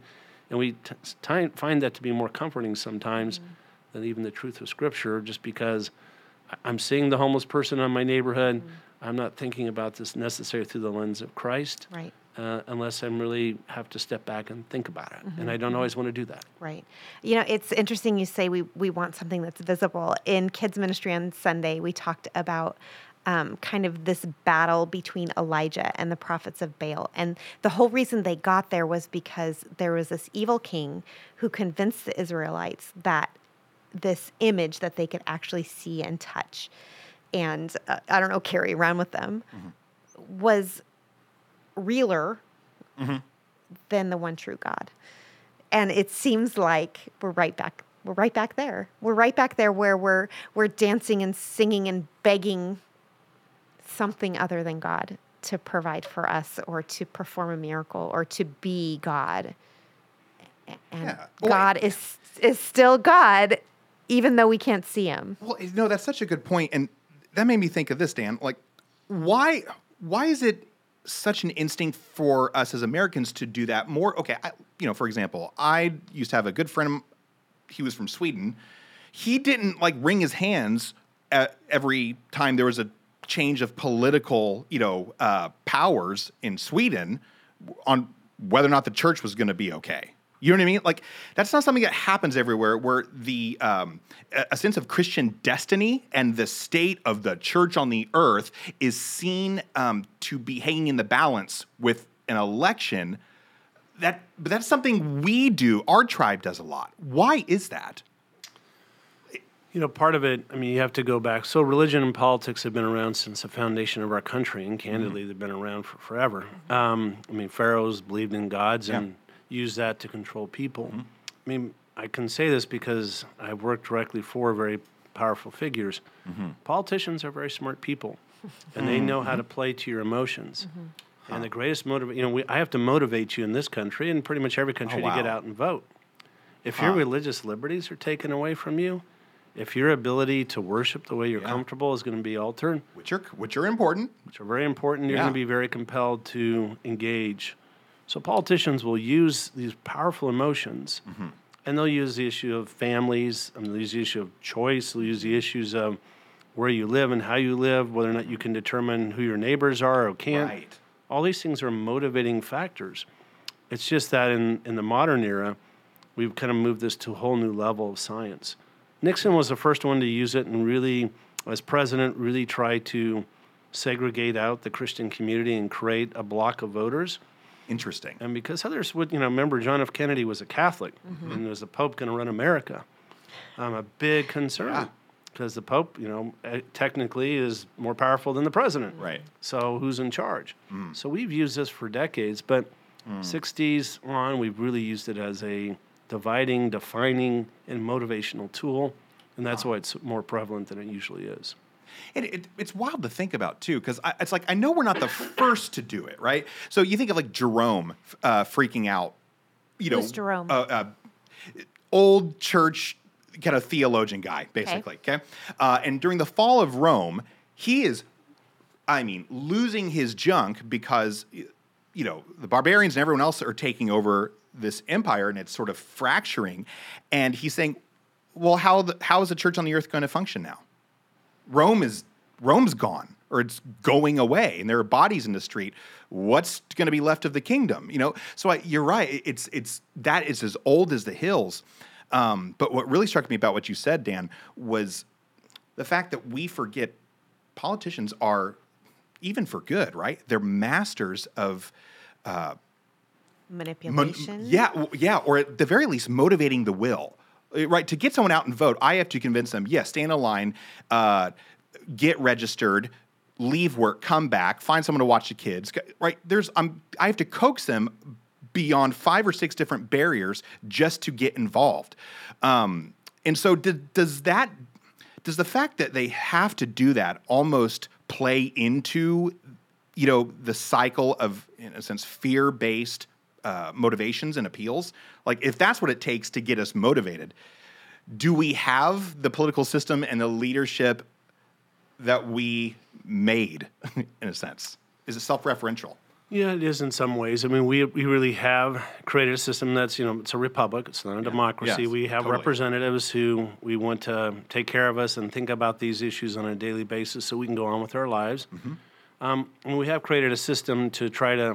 and we t- t- find that to be more comforting sometimes mm-hmm. than even the truth of Scripture. Just because I'm seeing the homeless person on my neighborhood, mm-hmm. I'm not thinking about this necessarily through the lens of Christ, right? Uh, unless I really have to step back and think about it, mm-hmm. and I don't always want to do that. Right. You know, it's interesting you say we, we want something that's visible. In kids ministry on Sunday, we talked about um, kind of this battle between Elijah and the prophets of Baal. And the whole reason they got there was because there was this evil king who convinced the Israelites that this image that they could actually see and touch and, uh, I don't know, carry around with them mm-hmm. was... realer mm-hmm. than the one true God. And it seems like we're right back we're right back there. We're right back there where we're we're dancing and singing and begging something other than God to provide for us or to perform a miracle or to be God. And yeah. God well, is is still God even though we can't see him. Well, no, that's such a good point, and that made me think of this, Dan. Like why why is it such an instinct for us as Americans to do that more? Okay, I, you know, for example, I used to have a good friend. He was from Sweden. He didn't like wring his hands at every time there was a change of political, you know, uh, powers in Sweden on whether or not the church was going to be okay. You know what I mean? Like that's not something that happens everywhere. Where the um, a sense of Christian destiny and the state of the church on the earth is seen um, to be hanging in the balance with an election. That but that's something we do. Our tribe does a lot. Why is that? You know, part of it. I mean, you have to go back. So religion and politics have been around since the foundation of our country, and candidly, mm-hmm. they've been around for forever. Um, I mean, pharaohs believed in gods yeah. and use that to control people. Mm-hmm. I mean, I can say this because I've worked directly for very powerful figures. Mm-hmm. Politicians are very smart people, and they know how to play to your emotions. Mm-hmm. Huh. And the greatest motiv- you know, we, I have to motivate you in this country and pretty much every country oh, wow. to get out and vote. If huh. your religious liberties are taken away from you, if your ability to worship the way you're yeah. comfortable is going to be altered, which are which are important, which are very important, you're yeah. going to be very compelled to engage. So politicians will use these powerful emotions, mm-hmm. and they'll use the issue of families, and they'll use the issue of choice, they'll use the issues of where you live and how you live, whether or not you can determine who your neighbors are or can't. Right. All these things are motivating factors. It's just that in, in the modern era, we've kind of moved this to a whole new level of science. Nixon was the first one to use it and really, as president, really try to segregate out the Christian community and create a block of voters. interesting. And because others would, you know, remember John F. Kennedy was a Catholic, mm-hmm. and was the Pope going to run America? Um, a big concern, because yeah. the Pope, you know, technically is more powerful than the president. Right. So who's in charge? Mm. So we've used this for decades, but mm. sixties on, we've really used it as a dividing, defining, and motivational tool, and that's oh. why it's more prevalent than it usually is. It, it, it's wild to think about, too, because it's like, I know we're not the first to do it, right? So you think of, like, Jerome uh, freaking out, you know. Who's Jerome? Uh, uh, old church kind of theologian guy, basically, okay? okay? Uh, and during the fall of Rome, he is, I mean, losing his junk because, you know, the barbarians and everyone else are taking over this empire, and it's sort of fracturing. And he's saying, well, how the, how is the church on the earth going to function now? Rome is Rome's gone, or it's going away, and there are bodies in the street. What's going to be left of the kingdom? You know, so I, you're right. It's it's that is as old as the hills. Um, but what really struck me about what you said, Dan, was the fact that we forget politicians are, even for good, right? They're masters of uh, manipulation. Mo- yeah, yeah, or at the very least, motivating the will. Right, to get someone out and vote, I have to convince them, yes, yeah, stay in a line, uh, get registered, leave work, come back, find someone to watch the kids. Right, there's I'm, I have to coax them beyond five or six different barriers just to get involved. Um, and so did, does that does the fact that they have to do that almost play into, you know, the cycle of, in a sense, fear-based Uh, motivations and appeals? Like, if that's what it takes to get us motivated, do we have the political system and the leadership that we made, in a sense? Is it self-referential? Yeah, it is in some ways. I mean, we we really have created a system that's, you know, it's a republic. It's not a yeah. democracy. Yes, we have totally. representatives who we want to take care of us and think about these issues on a daily basis so we can go on with our lives. Mm-hmm. Um, and we have created a system to try to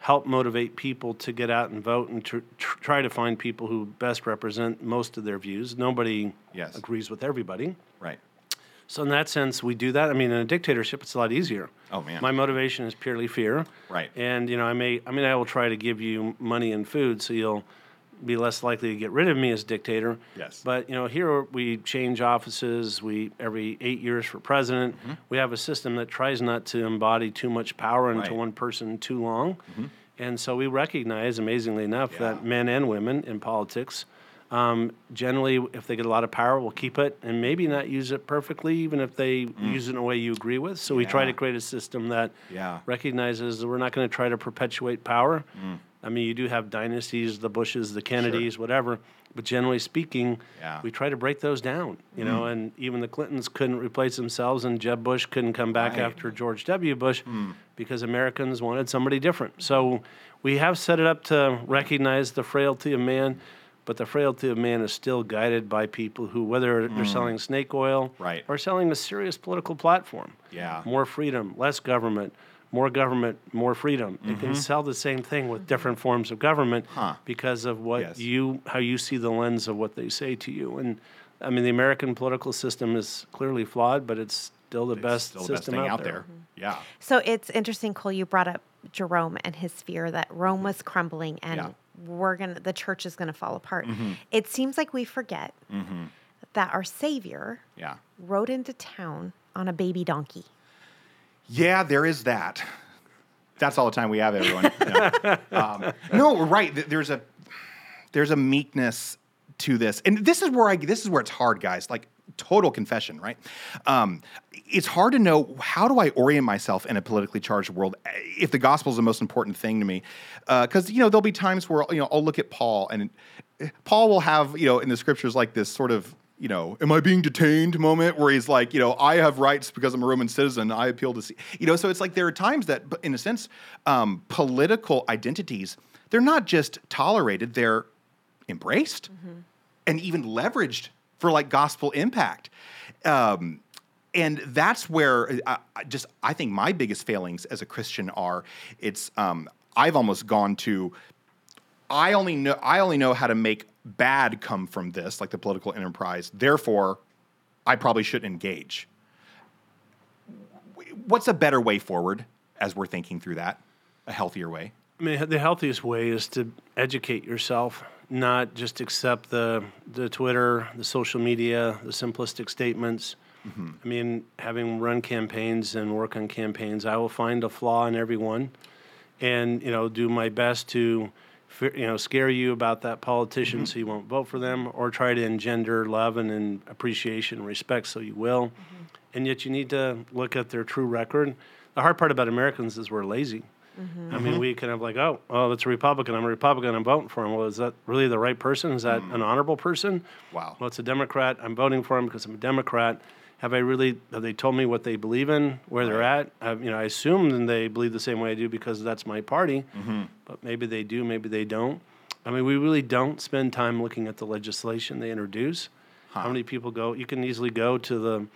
help motivate people to get out and vote and tr- tr- try to find people who best represent most of their views. Nobody yes. agrees with everybody. Right. So in that sense, we do that. I mean, in a dictatorship, it's a lot easier. Oh, man. My motivation is purely fear. Right. And, you know, I may, I mean, I will try to give you money and food so you'll be less likely to get rid of me as dictator. Yes. But, you know, here we change offices we every eight years for president. Mm-hmm. We have a system that tries not to embody too much power into right. one person too long. Mm-hmm. And so we recognize, amazingly enough, yeah. that men and women in politics, um, generally, if they get a lot of power, will keep it and maybe not use it perfectly, even if they mm. use it in a way you agree with. So yeah. we try to create a system that yeah. recognizes that we're not going to try to perpetuate power. Mm. I mean, you do have dynasties, the Bushes, the Kennedys, sure. whatever. But generally speaking, yeah. we try to break those down, you mm. know, and even the Clintons couldn't replace themselves and Jeb Bush couldn't come back right. after George W. Bush mm. because Americans wanted somebody different. So we have set it up to recognize the frailty of man, but the frailty of man is still guided by people who, whether mm. they're selling snake oil right. or selling a serious political platform, yeah. more freedom, less government, more government, more freedom. Mm-hmm. It can sell the same thing with different forms of government huh. because of what yes. you, how you see the lens of what they say to you. And I mean, the American political system is clearly flawed, but it's still the it's best still system the best out, out there. there. Mm-hmm. Yeah. So it's interesting, Cole. You brought up Jerome and his fear that Rome was crumbling and yeah. we're gonna, the church is gonna fall apart. Mm-hmm. It seems like we forget mm-hmm. that our Savior yeah. rode into town on a baby donkey. Yeah, there is that. That's all the time we have, everyone. No, um, no right. There's a there's a meekness to this, and this is where I this is where it's hard, guys. Like total confession, right? Um, it's hard to know how do I orient myself in a politically charged world if the gospel is the most important thing to me, because uh, you know there'll be times where you know I'll look at Paul, and Paul will have you know in the scriptures like this sort of, you know, am I being detained moment where he's like, you know, I have rights because I'm a Roman citizen. I appeal to, see, you know, so it's like there are times that, in a sense, um, political identities, they're not just tolerated, they're embraced mm-hmm. and even leveraged for like gospel impact. Um, and that's where I, I just, I think my biggest failings as a Christian are it's, um, I've almost gone to, I only know, I only know how to make bad come from this, like the political enterprise. Therefore, I probably shouldn't engage. What's a better way forward as we're thinking through that? A healthier way? I mean, the healthiest way is to educate yourself, not just accept the the Twitter, the social media, the simplistic statements. Mm-hmm. I mean, having run campaigns and work on campaigns, I will find a flaw in everyone, and you know, do my best to, you know, scare you about that politician, mm-hmm. so you won't vote for them, or try to engender love and, and appreciation and respect so you will. Mm-hmm. And yet, you need to look at their true record. The hard part about Americans is we're lazy. Mm-hmm. I mean, we kind of like, oh, oh, that's a Republican. I'm a Republican. I'm voting for him. Well, is that really the right person? Is that mm. an honorable person? Wow. Well, it's a Democrat. I'm voting for him because I'm a Democrat. Have I really? Have they told me what they believe in, where they're at? I, you know, I assume they believe the same way I do because that's my party. Mm-hmm. But maybe they do. Maybe they don't. I mean, we really don't spend time looking at the legislation they introduce. Huh. How many people go? You can easily go to the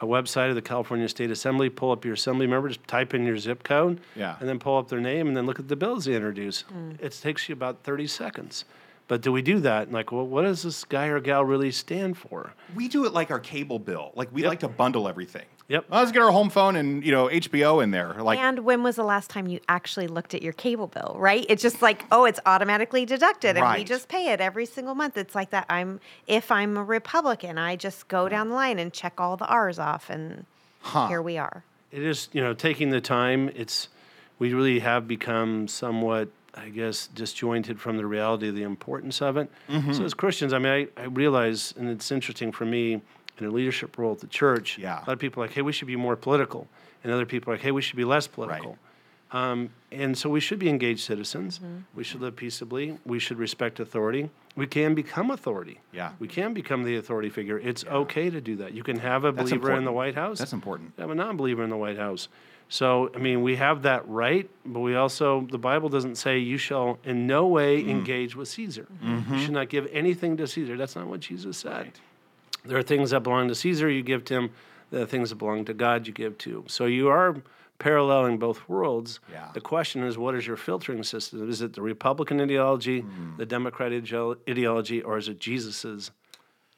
a website of the California State Assembly, pull up your assembly member, just type in your zip code, yeah. and then pull up their name, and then look at the bills they introduce. Mm. It takes you about thirty seconds. But do we do that? And like, well, what does this guy or gal really stand for? We do it like our cable bill. Like, we yep. like to bundle everything. Yep. Well, let's get our home phone and, you know, H B O in there. Like, and when was the last time you actually looked at your cable bill, right? It's just like, oh, it's automatically deducted, and right. we just pay it every single month. It's like that. I'm if I'm a Republican, I just go down the line and check all the R's off, and huh. here we are. It is, you know, taking the time. It's we really have become somewhat, I guess, disjointed from the reality of the importance of it. Mm-hmm. So as Christians, I mean, I, I realize, and it's interesting for me, in a leadership role at the church, yeah. a lot of people are like, hey, we should be more political. And other people are like, hey, we should be less political. Right. Um, and so we should be engaged citizens. Mm-hmm. We should live peaceably. We should respect authority. We can become authority. Yeah. We can become the authority figure. It's yeah. okay to do that. You can have a That's believer important. in the White House. That's important. Have a non-believer in the White House. So, I mean, we have that right, but we also, the Bible doesn't say you shall in no way mm. engage with Caesar. Mm-hmm. You should not give anything to Caesar. That's not what Jesus said. Right. There are things that belong to Caesar, you give to him. There are things that belong to God, you give to. So you are paralleling both worlds. Yeah. The question is, what is your filtering system? Is it the Republican ideology, mm. the Democrat ideology, or is it Jesus's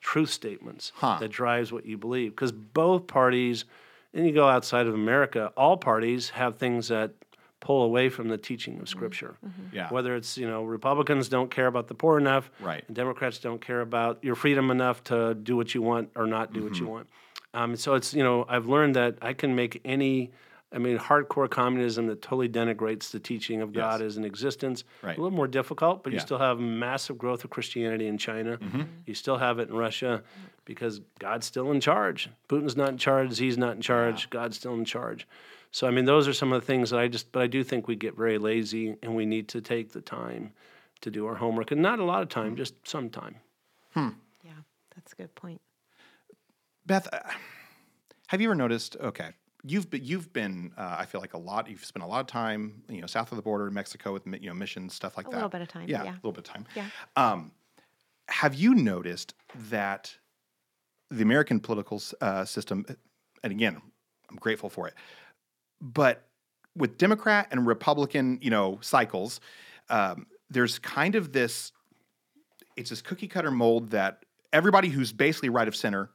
truth statements huh. that drives what you believe? Because both parties... And you go outside of America, all parties have things that pull away from the teaching of Scripture. Mm-hmm. Yeah. Whether it's, you know, Republicans don't care about the poor enough, right. and Democrats don't care about your freedom enough to do what you want or not do mm-hmm. what you want. Um, so it's, you know, I've learned that I can make any, I mean, hardcore communism that totally denigrates the teaching of God yes. as an existence right. a little more difficult, but yeah. you still have massive growth of Christianity in China. Mm-hmm. You still have it in Russia. Because God's still in charge. Putin's not in charge. He's not in charge. Yeah. God's still in charge. So, I mean, those are some of the things that I just, but I do think we get very lazy and we need to take the time to do our homework. And not a lot of time, just some time. Hmm. Yeah, that's a good point. Beth, uh, have you ever noticed, okay, you've been, you've been uh, I feel like a lot, you've spent a lot of time, you know, south of the border in Mexico with, you know, missions, stuff like a that. A little bit of time, yeah. yeah. A little bit of time. Yeah. Um, have you noticed that the American political uh, system, and again, I'm grateful for it, but with Democrat and Republican, you know, cycles, um, there's kind of this, it's this cookie cutter mold that everybody who's basically right of center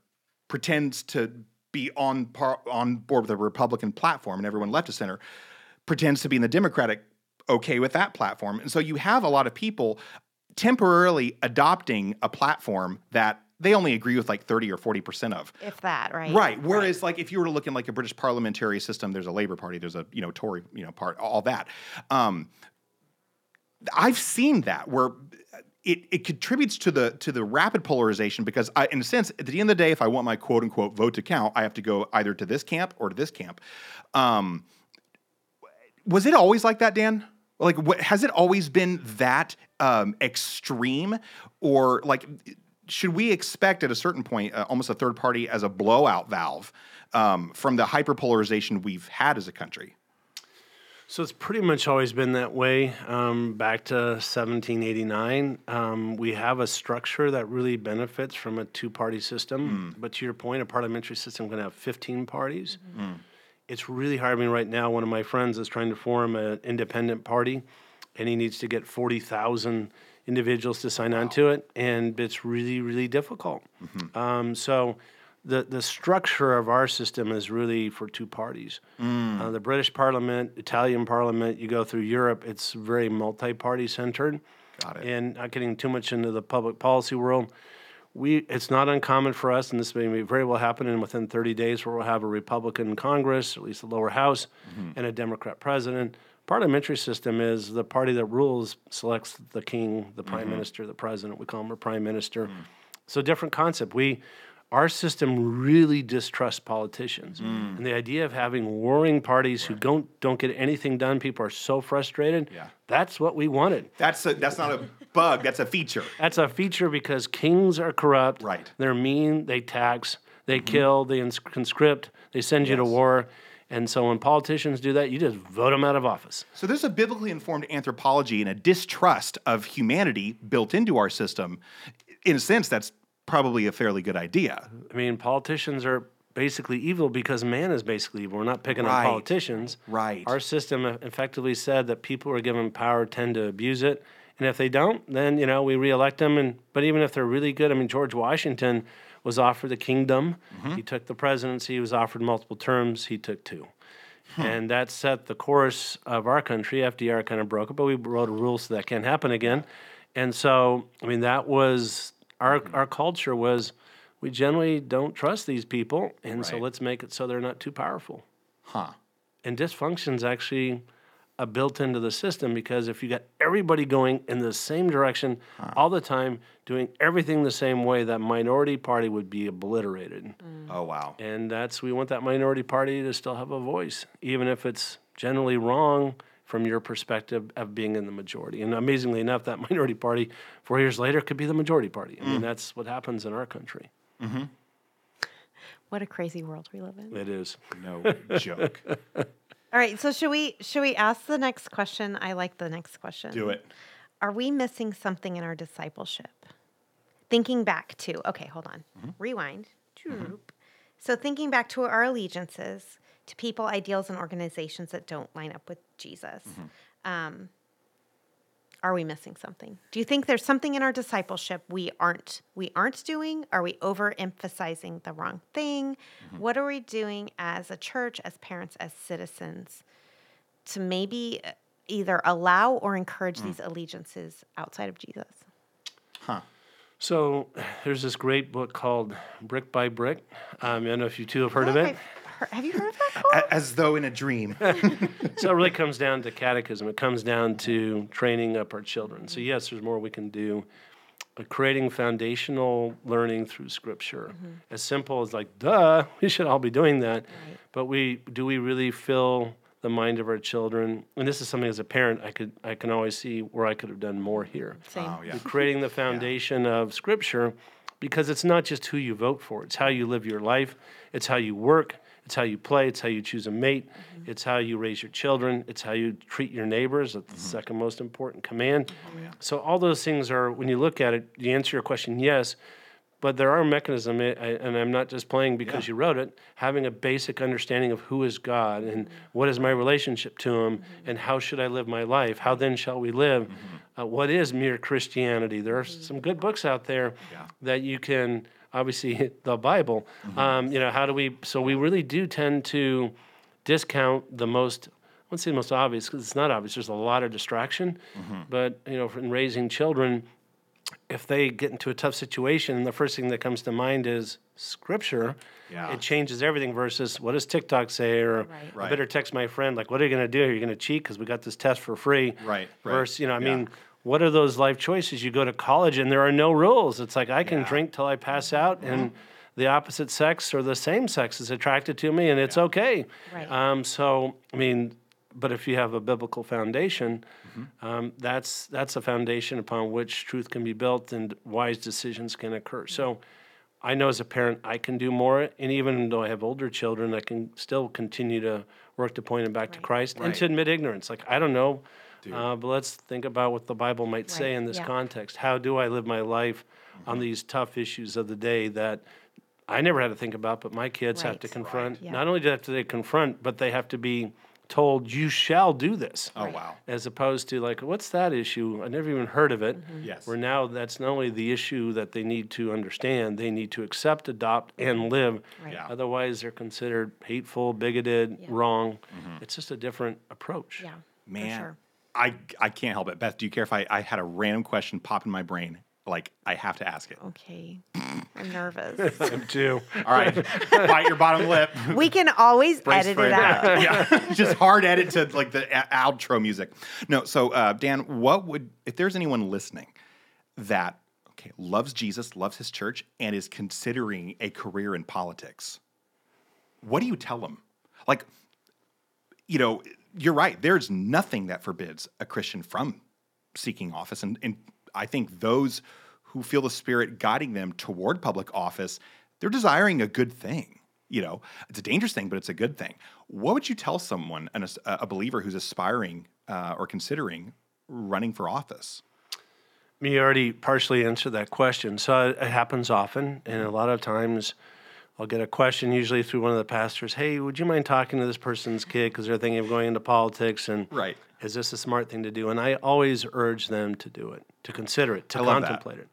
pretends to be on par, on board with the Republican platform, and everyone left of center pretends to be in the Democratic okay with that platform. And so you have a lot of people temporarily adopting a platform that they only agree with like thirty or forty percent of. If that, right? Right. Whereas right. like if you were to look in like a British parliamentary system, there's a Labour Party, there's a, you know, Tory, you know, part, all that. Um, I've seen that where it, it contributes to the to the rapid polarization because I, in a sense, at the end of the day, if I want my quote unquote vote to count, I have to go either to this camp or to this camp. Um, was it always like that, Dan? Like, what, has it always been that um, extreme or like... Should we expect at a certain point uh, almost a third party as a blowout valve um, from the hyperpolarization we've had as a country? So it's pretty much always been that way. Um, back to seventeen eighty-nine, um, we have a structure that really benefits from a two-party system. Mm. But to your point, a parliamentary system can have fifteen parties. Mm-hmm. Mm. It's really hard. I mean, right now, one of my friends is trying to form an independent party, and he needs to get forty thousand individuals to sign wow. on to it, and it's really, really difficult. Mm-hmm. Um, so the, the structure of our system is really for two parties. Mm. Uh, the British Parliament, Italian Parliament, you go through Europe, it's very multi-party centered. Got it. And not getting too much into the public policy world, we it's not uncommon for us, and this may very well happen in within thirty days, where we'll have a Republican Congress, at least the lower house, mm-hmm. and a Democrat president. Parliamentary system is the party that rules selects the king, the prime mm-hmm. minister, the president. We call him a prime minister. Mm. So different concept. We, our system really distrusts politicians. Mm. And the idea of having warring parties right. who don't don't get anything done, people are so frustrated. Yeah. That's what we wanted. That's a, that's not a bug. That's a feature. That's a feature because kings are corrupt. Right. They're mean. They tax. They mm-hmm. kill. They conscript. They send yes. you to war. And so when politicians do that, you just vote them out of office. So there's a biblically informed anthropology and a distrust of humanity built into our system. In a sense, that's probably a fairly good idea. I mean, politicians are basically evil because man is basically evil. We're not picking right. on politicians. Right. Our system effectively said that people who are given power tend to abuse it. And if they don't, then, you know, we reelect them. And but even if they're really good, I mean, George Washington was offered the kingdom. Mm-hmm. He took the presidency. He was offered multiple terms. He took two. Hmm. And that set the course of our country. F D R kind of broke it, but we wrote a rule so that can't happen again. And so, I mean, that was our mm-hmm. our culture was we generally don't trust these people, and right. so let's make it so they're not too powerful. Huh. And dysfunction's actually a built into the system because if you got everybody going in the same direction huh. all the time, doing everything the same way, that minority party would be obliterated. Mm. Oh, wow. And that's, we want that minority party to still have a voice, even if it's generally wrong from your perspective of being in the majority. And amazingly enough, that minority party four years later could be the majority party. I mm. mean, that's what happens in our country. Mm-hmm. What a crazy world we live in. It is. No joke. All right, so should we should we ask the next question? I like the next question. Do it. Are we missing something in our discipleship? Thinking back to, okay, hold on. Mm-hmm. Rewind. Mm-hmm. So thinking back to our allegiances, to people, ideals, and organizations that don't line up with Jesus, mm-hmm. um, are we missing something? Do you think there's something in our discipleship we aren't we aren't doing? Are we overemphasizing the wrong thing? Mm-hmm. What are we doing as a church, as parents, as citizens to maybe either allow or encourage mm. these allegiances outside of Jesus? Huh. So there's this great book called Brick by Brick. Um, I don't know if you two have heard of it. I've- Have you heard of that called? As though in a dream. So it really comes down to catechism. It comes down to training up our children. So yes, there's more we can do. But creating foundational learning through Scripture. Mm-hmm. As simple as like, duh, we should all be doing that. Right. But we do we really fill the mind of our children? And this is something as a parent I could I can always see where I could have done more here. Same. Oh, yeah. We're creating the foundation yeah. of Scripture because it's not just who you vote for. It's how you live your life. It's how you work. It's how you play. It's how you choose a mate. Mm-hmm. It's how you raise your children. It's how you treat your neighbors. That's mm-hmm. the second most important command. Oh, yeah. So all those things are, when you look at it, you answer your question, yes, but there are mechanisms, and I'm not just playing because yeah. you wrote it, having a basic understanding of who is God and what is my relationship to him mm-hmm. and how should I live my life? How then shall we live? Mm-hmm. Uh, what is mere Christianity? There are mm-hmm. some good books out there yeah. that you can... obviously the Bible, mm-hmm. um, you know, how do we, so we really do tend to discount the most, I wouldn't say the most obvious, because it's not obvious, there's a lot of distraction, mm-hmm. but, you know, in raising children, if they get into a tough situation, the first thing that comes to mind is Scripture. Yeah. It changes everything versus what does TikTok say, or right. Right. I better text my friend, like, what are you going to do? Are you going to cheat? Because we got this test for free. Right, right. Versus, you know, I yeah. mean... what are those life choices? You go to college and there are no rules. It's like I can yeah. drink till I pass out, mm-hmm. and the opposite sex or the same sex is attracted to me, and it's yeah. okay. Right. Um, so, I mean, but if you have a biblical foundation, mm-hmm. um, that's that's a foundation upon which truth can be built and wise decisions can occur. Mm-hmm. So I know as a parent I can do more, and even though I have older children, I can still continue to work to point them back right. to Christ right. and to admit ignorance. Like, I don't know. Uh, but let's think about what the Bible might right. say in this yeah. context. How do I live my life mm-hmm. on these tough issues of the day that I never had to think about, but my kids right. have to confront? Right. Yeah. Not only do they have to confront, but they have to be told, you shall do this. Oh, wow. As opposed to like, what's that issue? I never even heard of it. Mm-hmm. Yes. Where now that's not only the issue that they need to understand, they need to accept, adopt, and live. Right. Yeah. Otherwise, they're considered hateful, bigoted, yeah. wrong. Mm-hmm. It's just a different approach. Yeah, man, sure. I, I can't help it. Beth, do you care if I, I had a random question pop in my brain? Like, I have to ask it. Okay. I'm nervous. I'm too. All right. Bite your bottom lip. We can always Brace edit it out. Yeah. Just hard edit to, like, the outro music. No, so, uh, Dan, what would, if there's anyone listening that, okay, loves Jesus, loves his church, and is considering a career in politics, what do you tell them? Like, you know, you're right. There's nothing that forbids a Christian from seeking office, and, and I think those who feel the Spirit guiding them toward public office, they're desiring a good thing. You know, it's a dangerous thing, but it's a good thing. What would you tell someone, an, a believer who's aspiring uh, or considering running for office? You already partially answered that question. So it happens often, and a lot of times I'll get a question, usually through one of the pastors, hey, would you mind talking to this person's kid because they're thinking of going into politics, and right. is this a smart thing to do? And I always urge them to do it, to consider it, to contemplate that. it.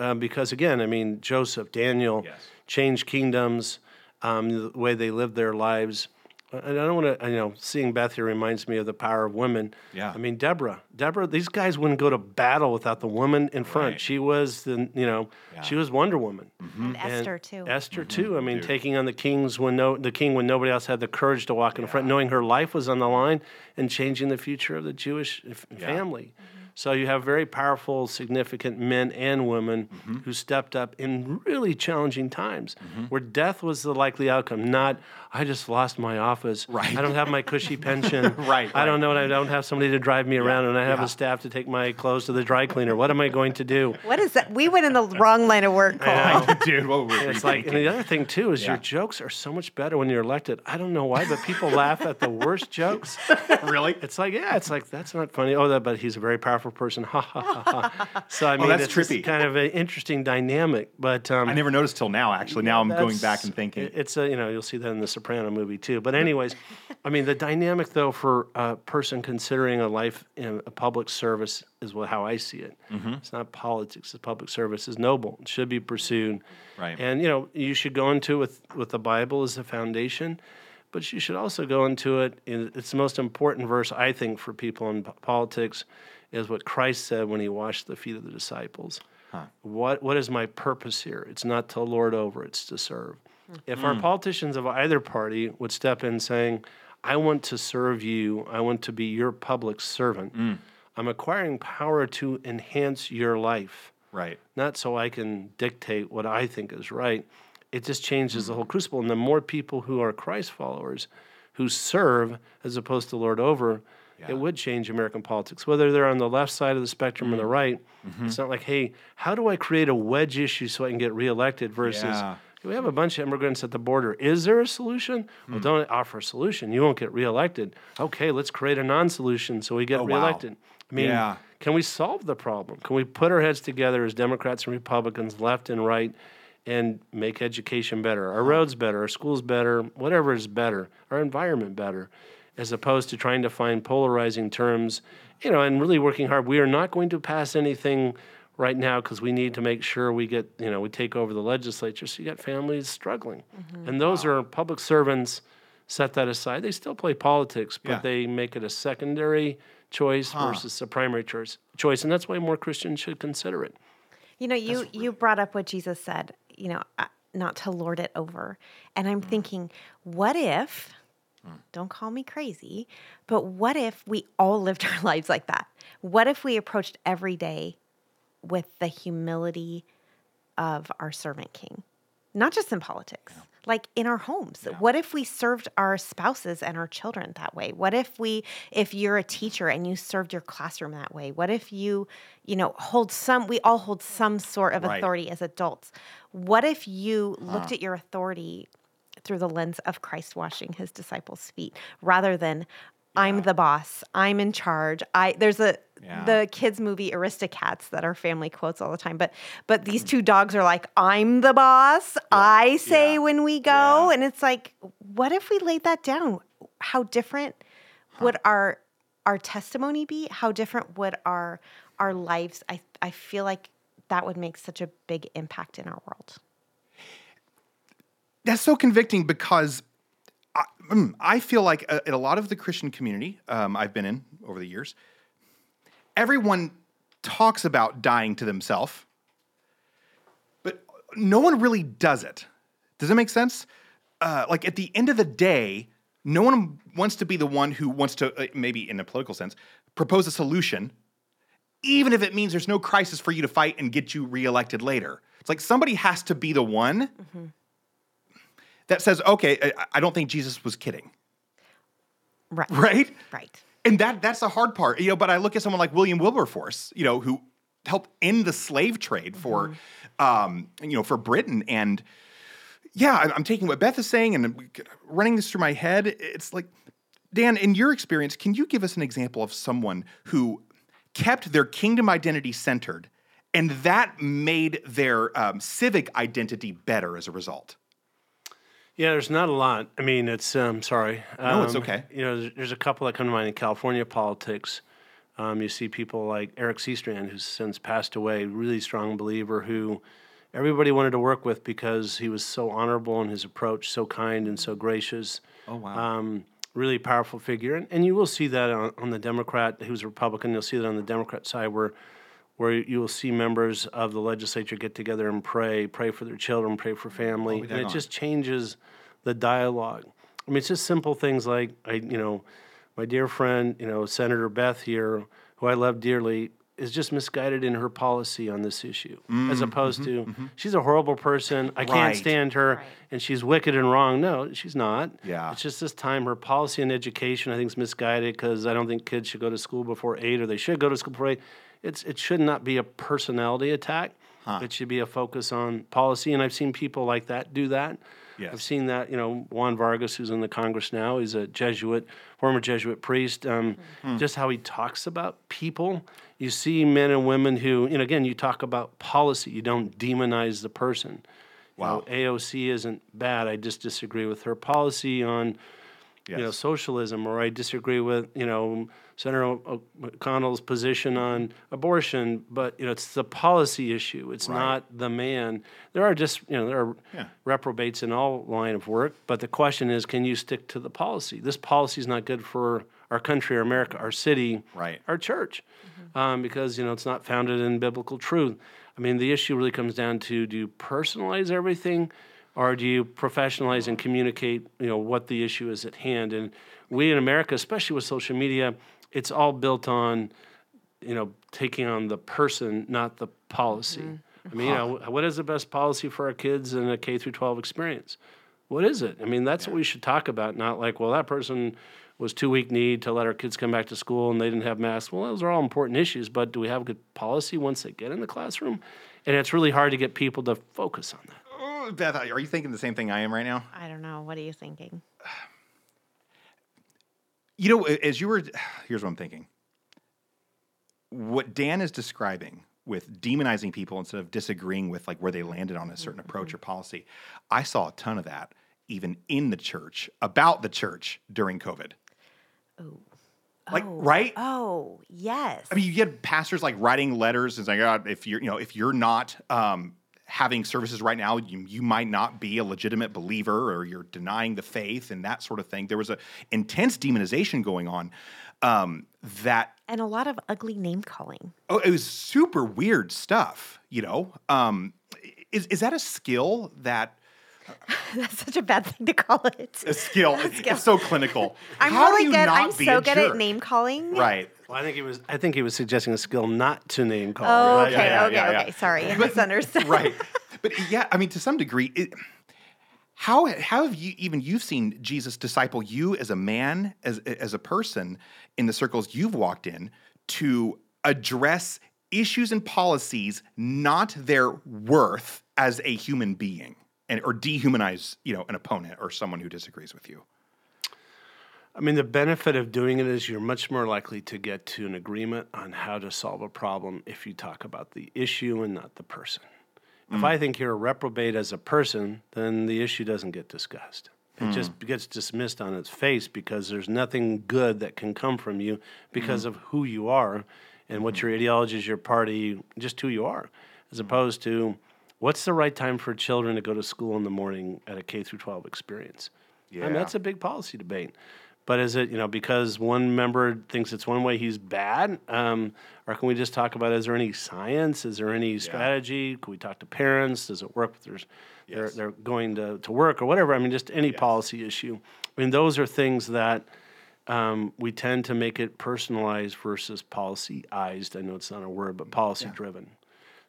Um, because again, I mean, Joseph, Daniel, yes. changed kingdoms, um, the way they lived their lives. And I don't want to, you know, seeing Beth here reminds me of the power of women. Yeah. I mean, Deborah, Deborah, these guys wouldn't go to battle without the woman in front. Right. She was the, you know, yeah. she was Wonder Woman. Mm-hmm. And, and Esther too. Esther mm-hmm. too. I mean, Dude. taking on the kings when no, the king when nobody else had the courage to walk in yeah. front, knowing her life was on the line and changing the future of the Jewish f- yeah. family. Mm-hmm. So you have very powerful, significant men and women mm-hmm. who stepped up in really challenging times mm-hmm. where death was the likely outcome, not, I just lost my office. Right. I don't have my cushy pension. right, I don't right. know, and I don't have somebody to drive me yeah. around, and I have yeah. a staff to take my clothes to the dry cleaner. What am I going to do? What is that? We went in the wrong line of work, Cole. I know, dude, what were we it's like, and the other thing, too, is yeah. your jokes are so much better when you're elected. I don't know why, but people laugh at the worst jokes. Really? It's like, yeah, it's like, that's not funny. Oh, that, but he's a very powerful person. Ha ha ha ha. So I mean, oh, that's it's trippy. Kind of an interesting dynamic, but um, I never noticed till now. Actually, now I'm going back and thinking it's a, you know, you'll see that in the Soprano movie too. But anyways, I mean, the dynamic though for a person considering a life in a public service is what, how I see it. Mm-hmm. It's not politics. It's public service is noble. It should be pursued. Right. And you know, you should go into it with with the Bible as a foundation. But you should also go into it. In, it's the most important verse, I think, for people in p- politics is what Christ said when he washed the feet of the disciples. Huh. What What is my purpose here? It's not to lord over, it's to serve. Mm. If mm. our politicians of either party would step in saying, I want to serve you, I want to be your public servant, mm. I'm acquiring power to enhance your life. Right. Not so I can dictate what I think is right. It just changes mm. the whole crucible. And the more people who are Christ followers who serve as opposed to lord over, yeah. it would change American politics. Whether they're on the left side of the spectrum mm. or the right, mm-hmm. it's not like, hey, how do I create a wedge issue so I can get reelected versus yeah. we have a bunch of immigrants at the border. Is there a solution? Mm. Well, don't offer a solution. You won't get reelected. Okay, let's create a non-solution so we get oh, reelected. Wow. I mean, yeah. can we solve the problem? Can we put our heads together as Democrats and Republicans, left and right, and make education better, our roads better, our schools better, whatever is better, our environment better, as opposed to trying to find polarizing terms, you know, and really working hard. We are not going to pass anything right now because we need to make sure we get, you know, we take over the legislature. So you got families struggling. Mm-hmm. And those wow. are public servants, set that aside. They still play politics, but yeah. they make it a secondary choice huh. versus a primary choice. choice. And that's why more Christians should consider it. You know, you, really- you brought up what Jesus said. You know, not to lord it over. And I'm mm. thinking, what if, mm. don't call me crazy, but what if we all lived our lives like that? What if we approached every day with the humility of our servant king? Not just in politics, yeah. like in our homes. Yeah. What if we served our spouses and our children that way? What if we, if you're a teacher and you served your classroom that way? What if you, you know, hold some, we all hold some sort of right. authority as adults. What if you huh. looked at your authority through the lens of Christ washing his disciples' feet rather than, yeah. I'm the boss, I'm in charge. I there's a yeah. the kids movie Aristocats that our family quotes all the time, but but these two dogs are like, I'm the boss, yeah. I say yeah. when we go, yeah. and it's like, what if we laid that down? How different would our our testimony be? How different would our our lives? I I feel like that would make such a big impact in our world. That's so convicting because I, I feel like a, in a lot of the Christian community um, I've been in over the years, everyone talks about dying to themselves, but no one really does it. Does that make sense? Uh, like at the end of the day, no one wants to be the one who wants to, uh, maybe in a political sense, propose a solution, even if it means there's no crisis for you to fight and get you reelected later. It's like somebody has to be the one mm-hmm. that says, okay, I, I don't think Jesus was kidding. Right. Right? Right. And that that's the hard part, you know, but I look at someone like William Wilberforce, you know, who helped end the slave trade for, mm-hmm. um, you know, for Britain. And yeah, I'm taking what Beth is saying and I'm running this through my head. It's like, Dan, in your experience, can you give us an example of someone who kept their kingdom identity centered and that made their um, civic identity better as a result? Yeah, there's not a lot. I mean, it's, um, sorry. Um, no, it's okay. You know, there's, there's a couple that come to mind in California politics. Um, you see people like Eric Seastrand, who's since passed away, really strong believer who everybody wanted to work with because he was so honorable in his approach, so kind and so gracious. Oh, wow. Um, really powerful figure. And, and you will see that on, on the Democrat, who's a Republican, you'll see that on the Democrat side where where you will see members of the legislature get together and pray, pray for their children, pray for family. And it just changes the dialogue. I mean, it's just simple things like, I, you know, my dear friend, you know, Senator Beth here, who I love dearly, is just misguided in her policy on this issue, mm, as opposed mm-hmm, to, mm-hmm. she's a horrible person, I right. can't stand her, right. and she's wicked and wrong. No, she's not. Yeah. It's just this time, her policy and education, I think, is misguided because I don't think kids should go to school before eight, or they should go to school before eight. It's, it should not be a personality attack. Huh. It should be a focus on policy. And I've seen people like that do that. Yes. I've seen that, you know, Juan Vargas, who's in the Congress now, he's a Jesuit, former Jesuit priest, um, mm-hmm. just how he talks about people. You see men and women who, you know, again, you talk about policy. You don't demonize the person. Wow. You know, A O C isn't bad. I just disagree with her policy on, yes. you know, socialism, or I disagree with, you know, Senator O'Connell's position on abortion, but you know it's the policy issue. It's right. not the man. There are just you know there are yeah. reprobates in all line of work, but the question is, can you stick to the policy? This policy is not good for our country, our America, our city, right. our church, mm-hmm. um, because you know it's not founded in biblical truth. I mean, the issue really comes down to: do you personalize everything, or do you professionalize and communicate? You know what the issue is at hand. And we in America, especially with social media. It's all built on, you know, taking on the person, not the policy. Mm-hmm. I mean, you know, what is the best policy for our kids in a K through twelve experience? What is it? I mean, that's yeah. what we should talk about, not like, well, that person was too weak need to let our kids come back to school and they didn't have masks. Well, those are all important issues, but do we have a good policy once they get in the classroom? And it's really hard to get people to focus on that. Oh, Beth, are you thinking the same thing I am right now? I don't know. What are you thinking? You know, as you were, here's what I'm thinking. What Dan is describing with demonizing people instead of disagreeing with like where they landed on a certain mm-hmm. approach or policy, I saw a ton of that even in the church, about the church during COVID. Oh. Like, oh. right? Oh, yes. I mean, you had pastors like writing letters and saying, oh, if you're, you know, if you're not um, having services right now, you, you might not be a legitimate believer or you're denying the faith and that sort of thing. There was an intense demonization going on um, that... And a lot of ugly name-calling. Oh, it was super weird stuff, you know? Um, is is that a skill that... That's such a bad thing to call it. A skill. A skill. It's so clinical. I'm How really do you good. Not I'm be so a good jerk? At name calling. Right. Well, I think he was. I think he was suggesting a skill not to name call. Oh, okay, yeah, yeah, okay, yeah, yeah. okay. Sorry, I misunderstood. Right. But yeah, I mean, to some degree, it, how how have you even you've seen Jesus disciple you as a man, as as a person in the circles you've walked in to address issues and policies, not their worth as a human being. And, or dehumanize, you know, an opponent or someone who disagrees with you? I mean, the benefit of doing it is you're much more likely to get to an agreement on how to solve a problem if you talk about the issue and not the person. Mm. If I think you're a reprobate as a person, then the issue doesn't get discussed. It mm. just gets dismissed on its face because there's nothing good that can come from you because mm. of who you are and what mm. your ideology is, your party, just who you are, as opposed to what's the right time for children to go to school in the morning at a K through twelve experience. Yeah. I mean, that's a big policy debate. But is it, you know, because one member thinks it's one way, he's bad? Um, or can we just talk about, is there any science? Is there any strategy? Yeah. Can we talk to parents? Does it work? There's, yes. they're, they're going to, to work or whatever. I mean, just any yes. policy issue. I mean, those are things that um, we tend to make it personalized versus policy-ized. I know it's not a word, but policy-driven. Yeah.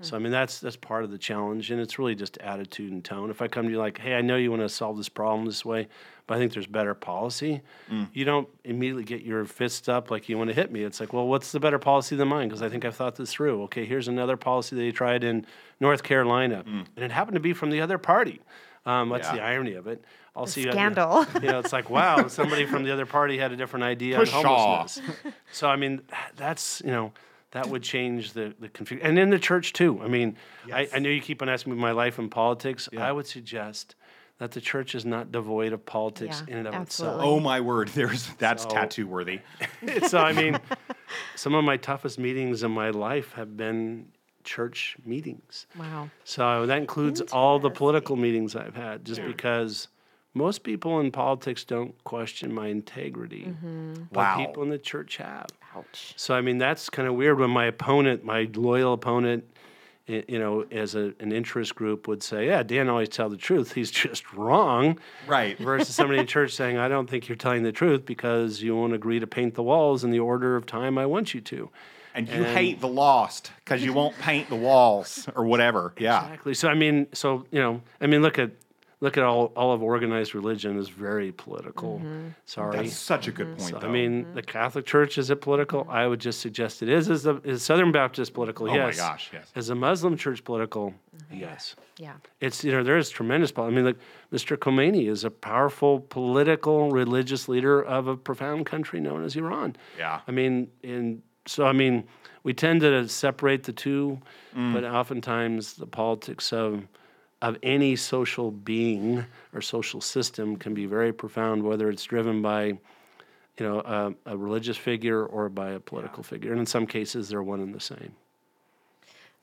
So, I mean, that's that's part of the challenge, and it's really just attitude and tone. If I come to you like, hey, I know you want to solve this problem this way, but I think there's better policy, mm. you don't immediately get your fists up like you want to hit me. It's like, well, what's the better policy than mine? Because I think I've thought this through. Okay, here's another policy they tried in North Carolina, mm. and it happened to be from the other party. Um, that's yeah. the irony of it. I'll see you scandal. At, you know, it's like, wow, somebody from the other party had a different idea on homelessness. So, I mean, that's, you know, that would change the, the confusion. And in the church, too. I mean, yes. I, I know you keep on asking me my life in politics. Yeah. I would suggest that the church is not devoid of politics yeah, in and of absolutely. itself. Oh, my word. There's That's so, tattoo-worthy. So, I mean, some of my toughest meetings in my life have been church meetings. Wow. So that includes all the political meetings I've had, just yeah. because most people in politics don't question my integrity, mm-hmm. but wow. people in the church have. Ouch. So, I mean, that's kind of weird when my opponent, my loyal opponent, you know, as a, an interest group would say, yeah, Dan always tells the truth. He's just wrong. Right. Versus somebody in church saying, I don't think you're telling the truth because you won't agree to paint the walls in the order of time I want you to. And you and, hate the lost because you won't paint the walls or whatever. Yeah. Exactly. So, I mean, so, you know, I mean, look at, Look at all, all of organized religion is very political. Mm-hmm. Sorry. That's such a good point, so, though. I mean, mm-hmm. the Catholic Church, is it political? I would just suggest it is. Is, the, is Southern Baptist political? Oh, yes. Oh, my gosh, yes. Is the Muslim Church political? Mm-hmm. Yes. Yeah. It's, you know, there is tremendous, I mean, like, Mister Khomeini is a powerful political religious leader of a profound country known as Iran. Yeah. I mean, and so, I mean, we tend to separate the two, mm. but oftentimes the politics of, of any social being or social system can be very profound, whether it's driven by, you know, a, a religious figure or by a political yeah. figure. And in some cases, they're one and the same.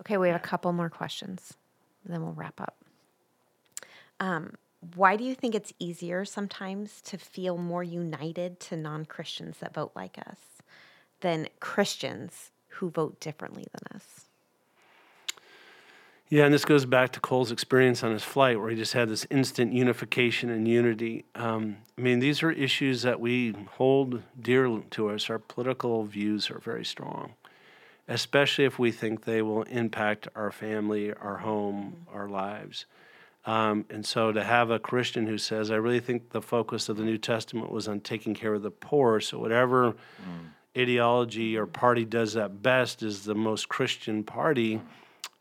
Okay, we have a couple more questions, and then we'll wrap up. Um, why do you think it's easier sometimes to feel more united to non-Christians that vote like us than Christians who vote differently than us? Yeah, and this goes back to Cole's experience on his flight where he just had this instant unification and unity. Um, I mean, these are issues that we hold dear to us. Our political views are very strong, especially if we think they will impact our family, our home, our lives. Um, and so to have a Christian who says, I really think the focus of the New Testament was on taking care of the poor, so whatever mm. ideology or party does that best is the most Christian party,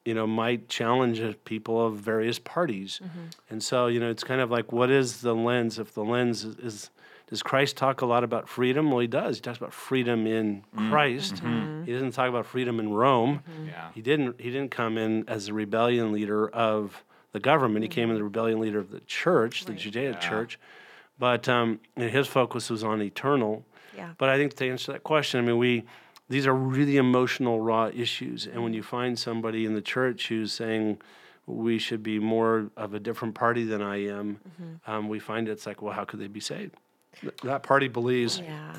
you know, might challenge people of various parties. Mm-hmm. And so, you know, it's kind of like, what is the lens? If the lens is, is does Christ talk a lot about freedom? Well, he does. He talks about freedom in mm. Christ. Mm-hmm. He doesn't talk about freedom in Rome. Mm-hmm. Yeah. He didn't He didn't come in as the rebellion leader of the government. Mm-hmm. He came in the rebellion leader of the church, right. the Judea yeah. church. But um, his focus was on eternal. Yeah. But I think to answer that question, I mean, we... these are really emotional, raw issues. And when you find somebody in the church who's saying, we should be more of a different party than I am, mm-hmm. um, we find it's like, well, how could they be saved? Th- that party believes yeah.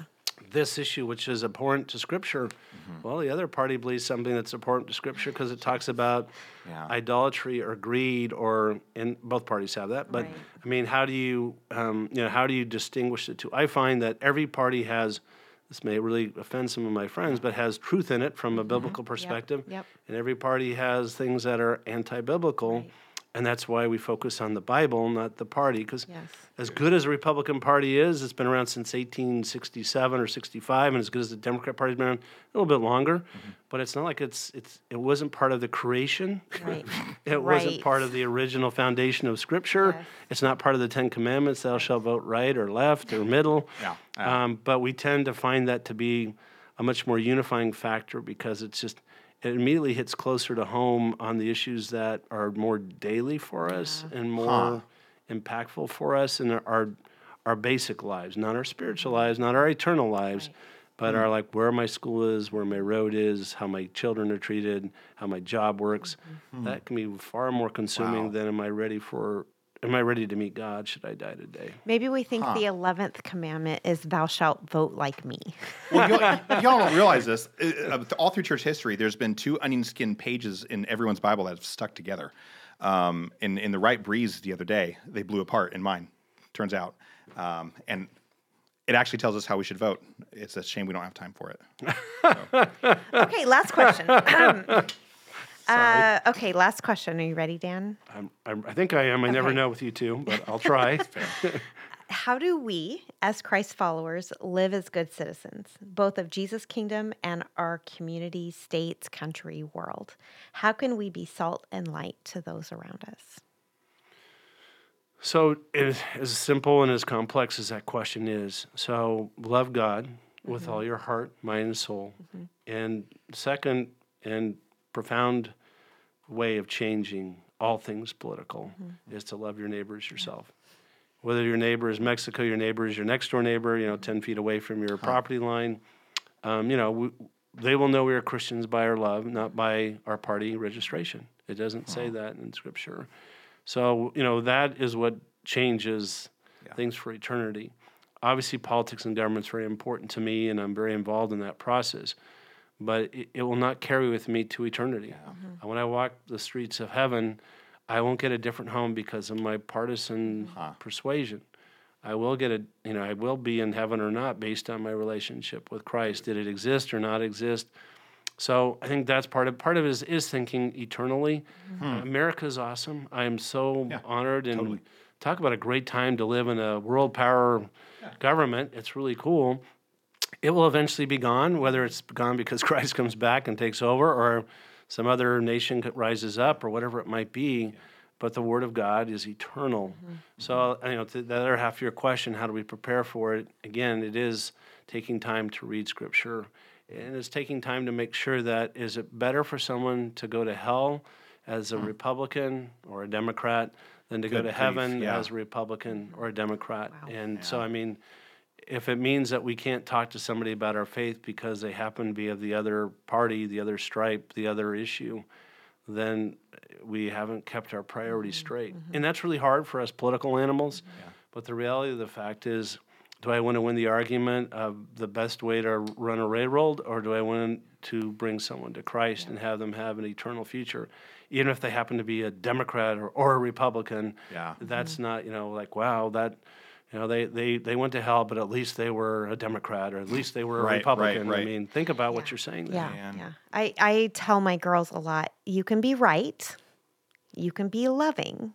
this issue, which is abhorrent to Scripture. Mm-hmm. Well, the other party believes something that's abhorrent to Scripture because it talks about yeah. idolatry or greed or, and both parties have that. But, right. I mean, how do you, um, you know, how do you distinguish the two? I find that every party has... this may really offend some of my friends, but has truth in it from a biblical mm-hmm. perspective. Yep. Yep. And every party has things that are anti-biblical. Right. And that's why we focus on the Bible, not the party. Because yes. as good as the Republican Party is, it's been around since eighteen sixty-seven or sixty-five, and as good as the Democrat Party's been around a little bit longer. Mm-hmm. But it's not like it's it's it wasn't part of the creation. Right. it right. wasn't part of the original foundation of Scripture. Yes. It's not part of the Ten Commandments, thou shalt vote right or left or middle. Yeah. Yeah. Um, but we tend to find that to be a much more unifying factor because it's just... it immediately hits closer to home on the issues that are more daily for us yeah. and more huh. impactful for us and are our basic lives, not our spiritual lives, not our eternal lives, right. but mm-hmm. our like where my school is, where my road is, how my children are treated, how my job works. Mm-hmm. That can be far more consuming wow. than am I ready for, am I ready to meet God? Should I die today? Maybe we think huh. the eleventh commandment is thou shalt vote like me. Well, y'all, y'all don't realize this. All through church history, there's been two onion skin pages in everyone's Bible that have stuck together. Um, in, in the right breeze the other day, they blew apart in mine, turns out. Um, and it actually tells us how we should vote. It's a shame we don't have time for it. So. Okay, last question. Uh, okay, last question. Are you ready, Dan? I'm, I'm, I think I am. I okay. never know with you two, but I'll try. How do we, as Christ followers, live as good citizens, both of Jesus' kingdom and our community, states, country, world? How can we be salt and light to those around us? So it, as simple and as complex as that question is, so love God with mm-hmm. all your heart, mind, and soul. Mm-hmm. And second, and profound way of changing all things political mm-hmm. is to love your neighbor as yourself. Whether your neighbor is Mexico, your neighbor is your next door neighbor, you know, ten feet away from your huh. property line. Um, you know, we, they will know we are Christians by our love, not by our party registration. It doesn't huh. say that in Scripture. So, you know, that is what changes yeah. things for eternity. Obviously, politics and government is very important to me, and I'm very involved in that process. But it, it will not carry with me to eternity. Yeah. Mm-hmm. When I walk the streets of heaven, I won't get a different home because of my partisan huh. persuasion. I will get a, you know, I will be in heaven or not based on my relationship with Christ. Did it exist or not exist? So I think that's part of part of it is, is thinking eternally. Mm-hmm. Uh, America's awesome. I am so yeah, honored and totally. Talk about a great time to live in a world power yeah. government. It's really cool. It will eventually be gone, whether it's gone because Christ comes back and takes over or some other nation rises up or whatever it might be. Yeah. But the Word of God is eternal. Mm-hmm. So, you know, to the other half of your question, how do we prepare for it? Again, it is taking time to read Scripture. And it's taking time to make sure that is it better for someone to go to hell as a mm-hmm. Republican or a Democrat than to Good go to grief, heaven yeah. as a Republican or a Democrat. Wow. And yeah. so, I mean, if it means that we can't talk to somebody about our faith because they happen to be of the other party, the other stripe, the other issue, then we haven't kept our priorities straight. Mm-hmm. And that's really hard for us political animals. Yeah. But the reality of the fact is, do I want to win the argument of the best way to run a railroad, or do I want to bring someone to Christ yeah. and have them have an eternal future? Even if they happen to be a Democrat or, or a Republican, yeah. that's mm-hmm. not, you know, like, wow, that... You know, they, they, they went to hell, but at least they were a Democrat, or at least they were a right, Republican. Right, right. I mean, think about yeah. what you're saying there. Yeah, yeah. I, I tell my girls a lot, you can be right, you can be loving.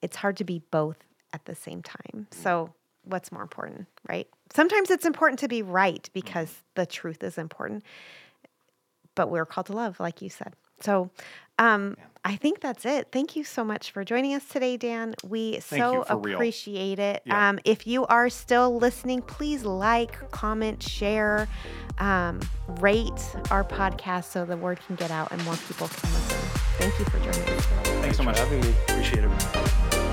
It's hard to be both at the same time. So what's more important, right? Sometimes it's important to be right because mm-hmm. the truth is important, but we're called to love, like you said. So um, yeah. I think that's it. Thank you so much for joining us today, Dan. We Thank so appreciate real. It. Yeah. Um, if you are still listening, please like, comment, share, um, rate our podcast so the word can get out and more people can listen. Thank you for joining us. Thanks so much for having me. Appreciate it.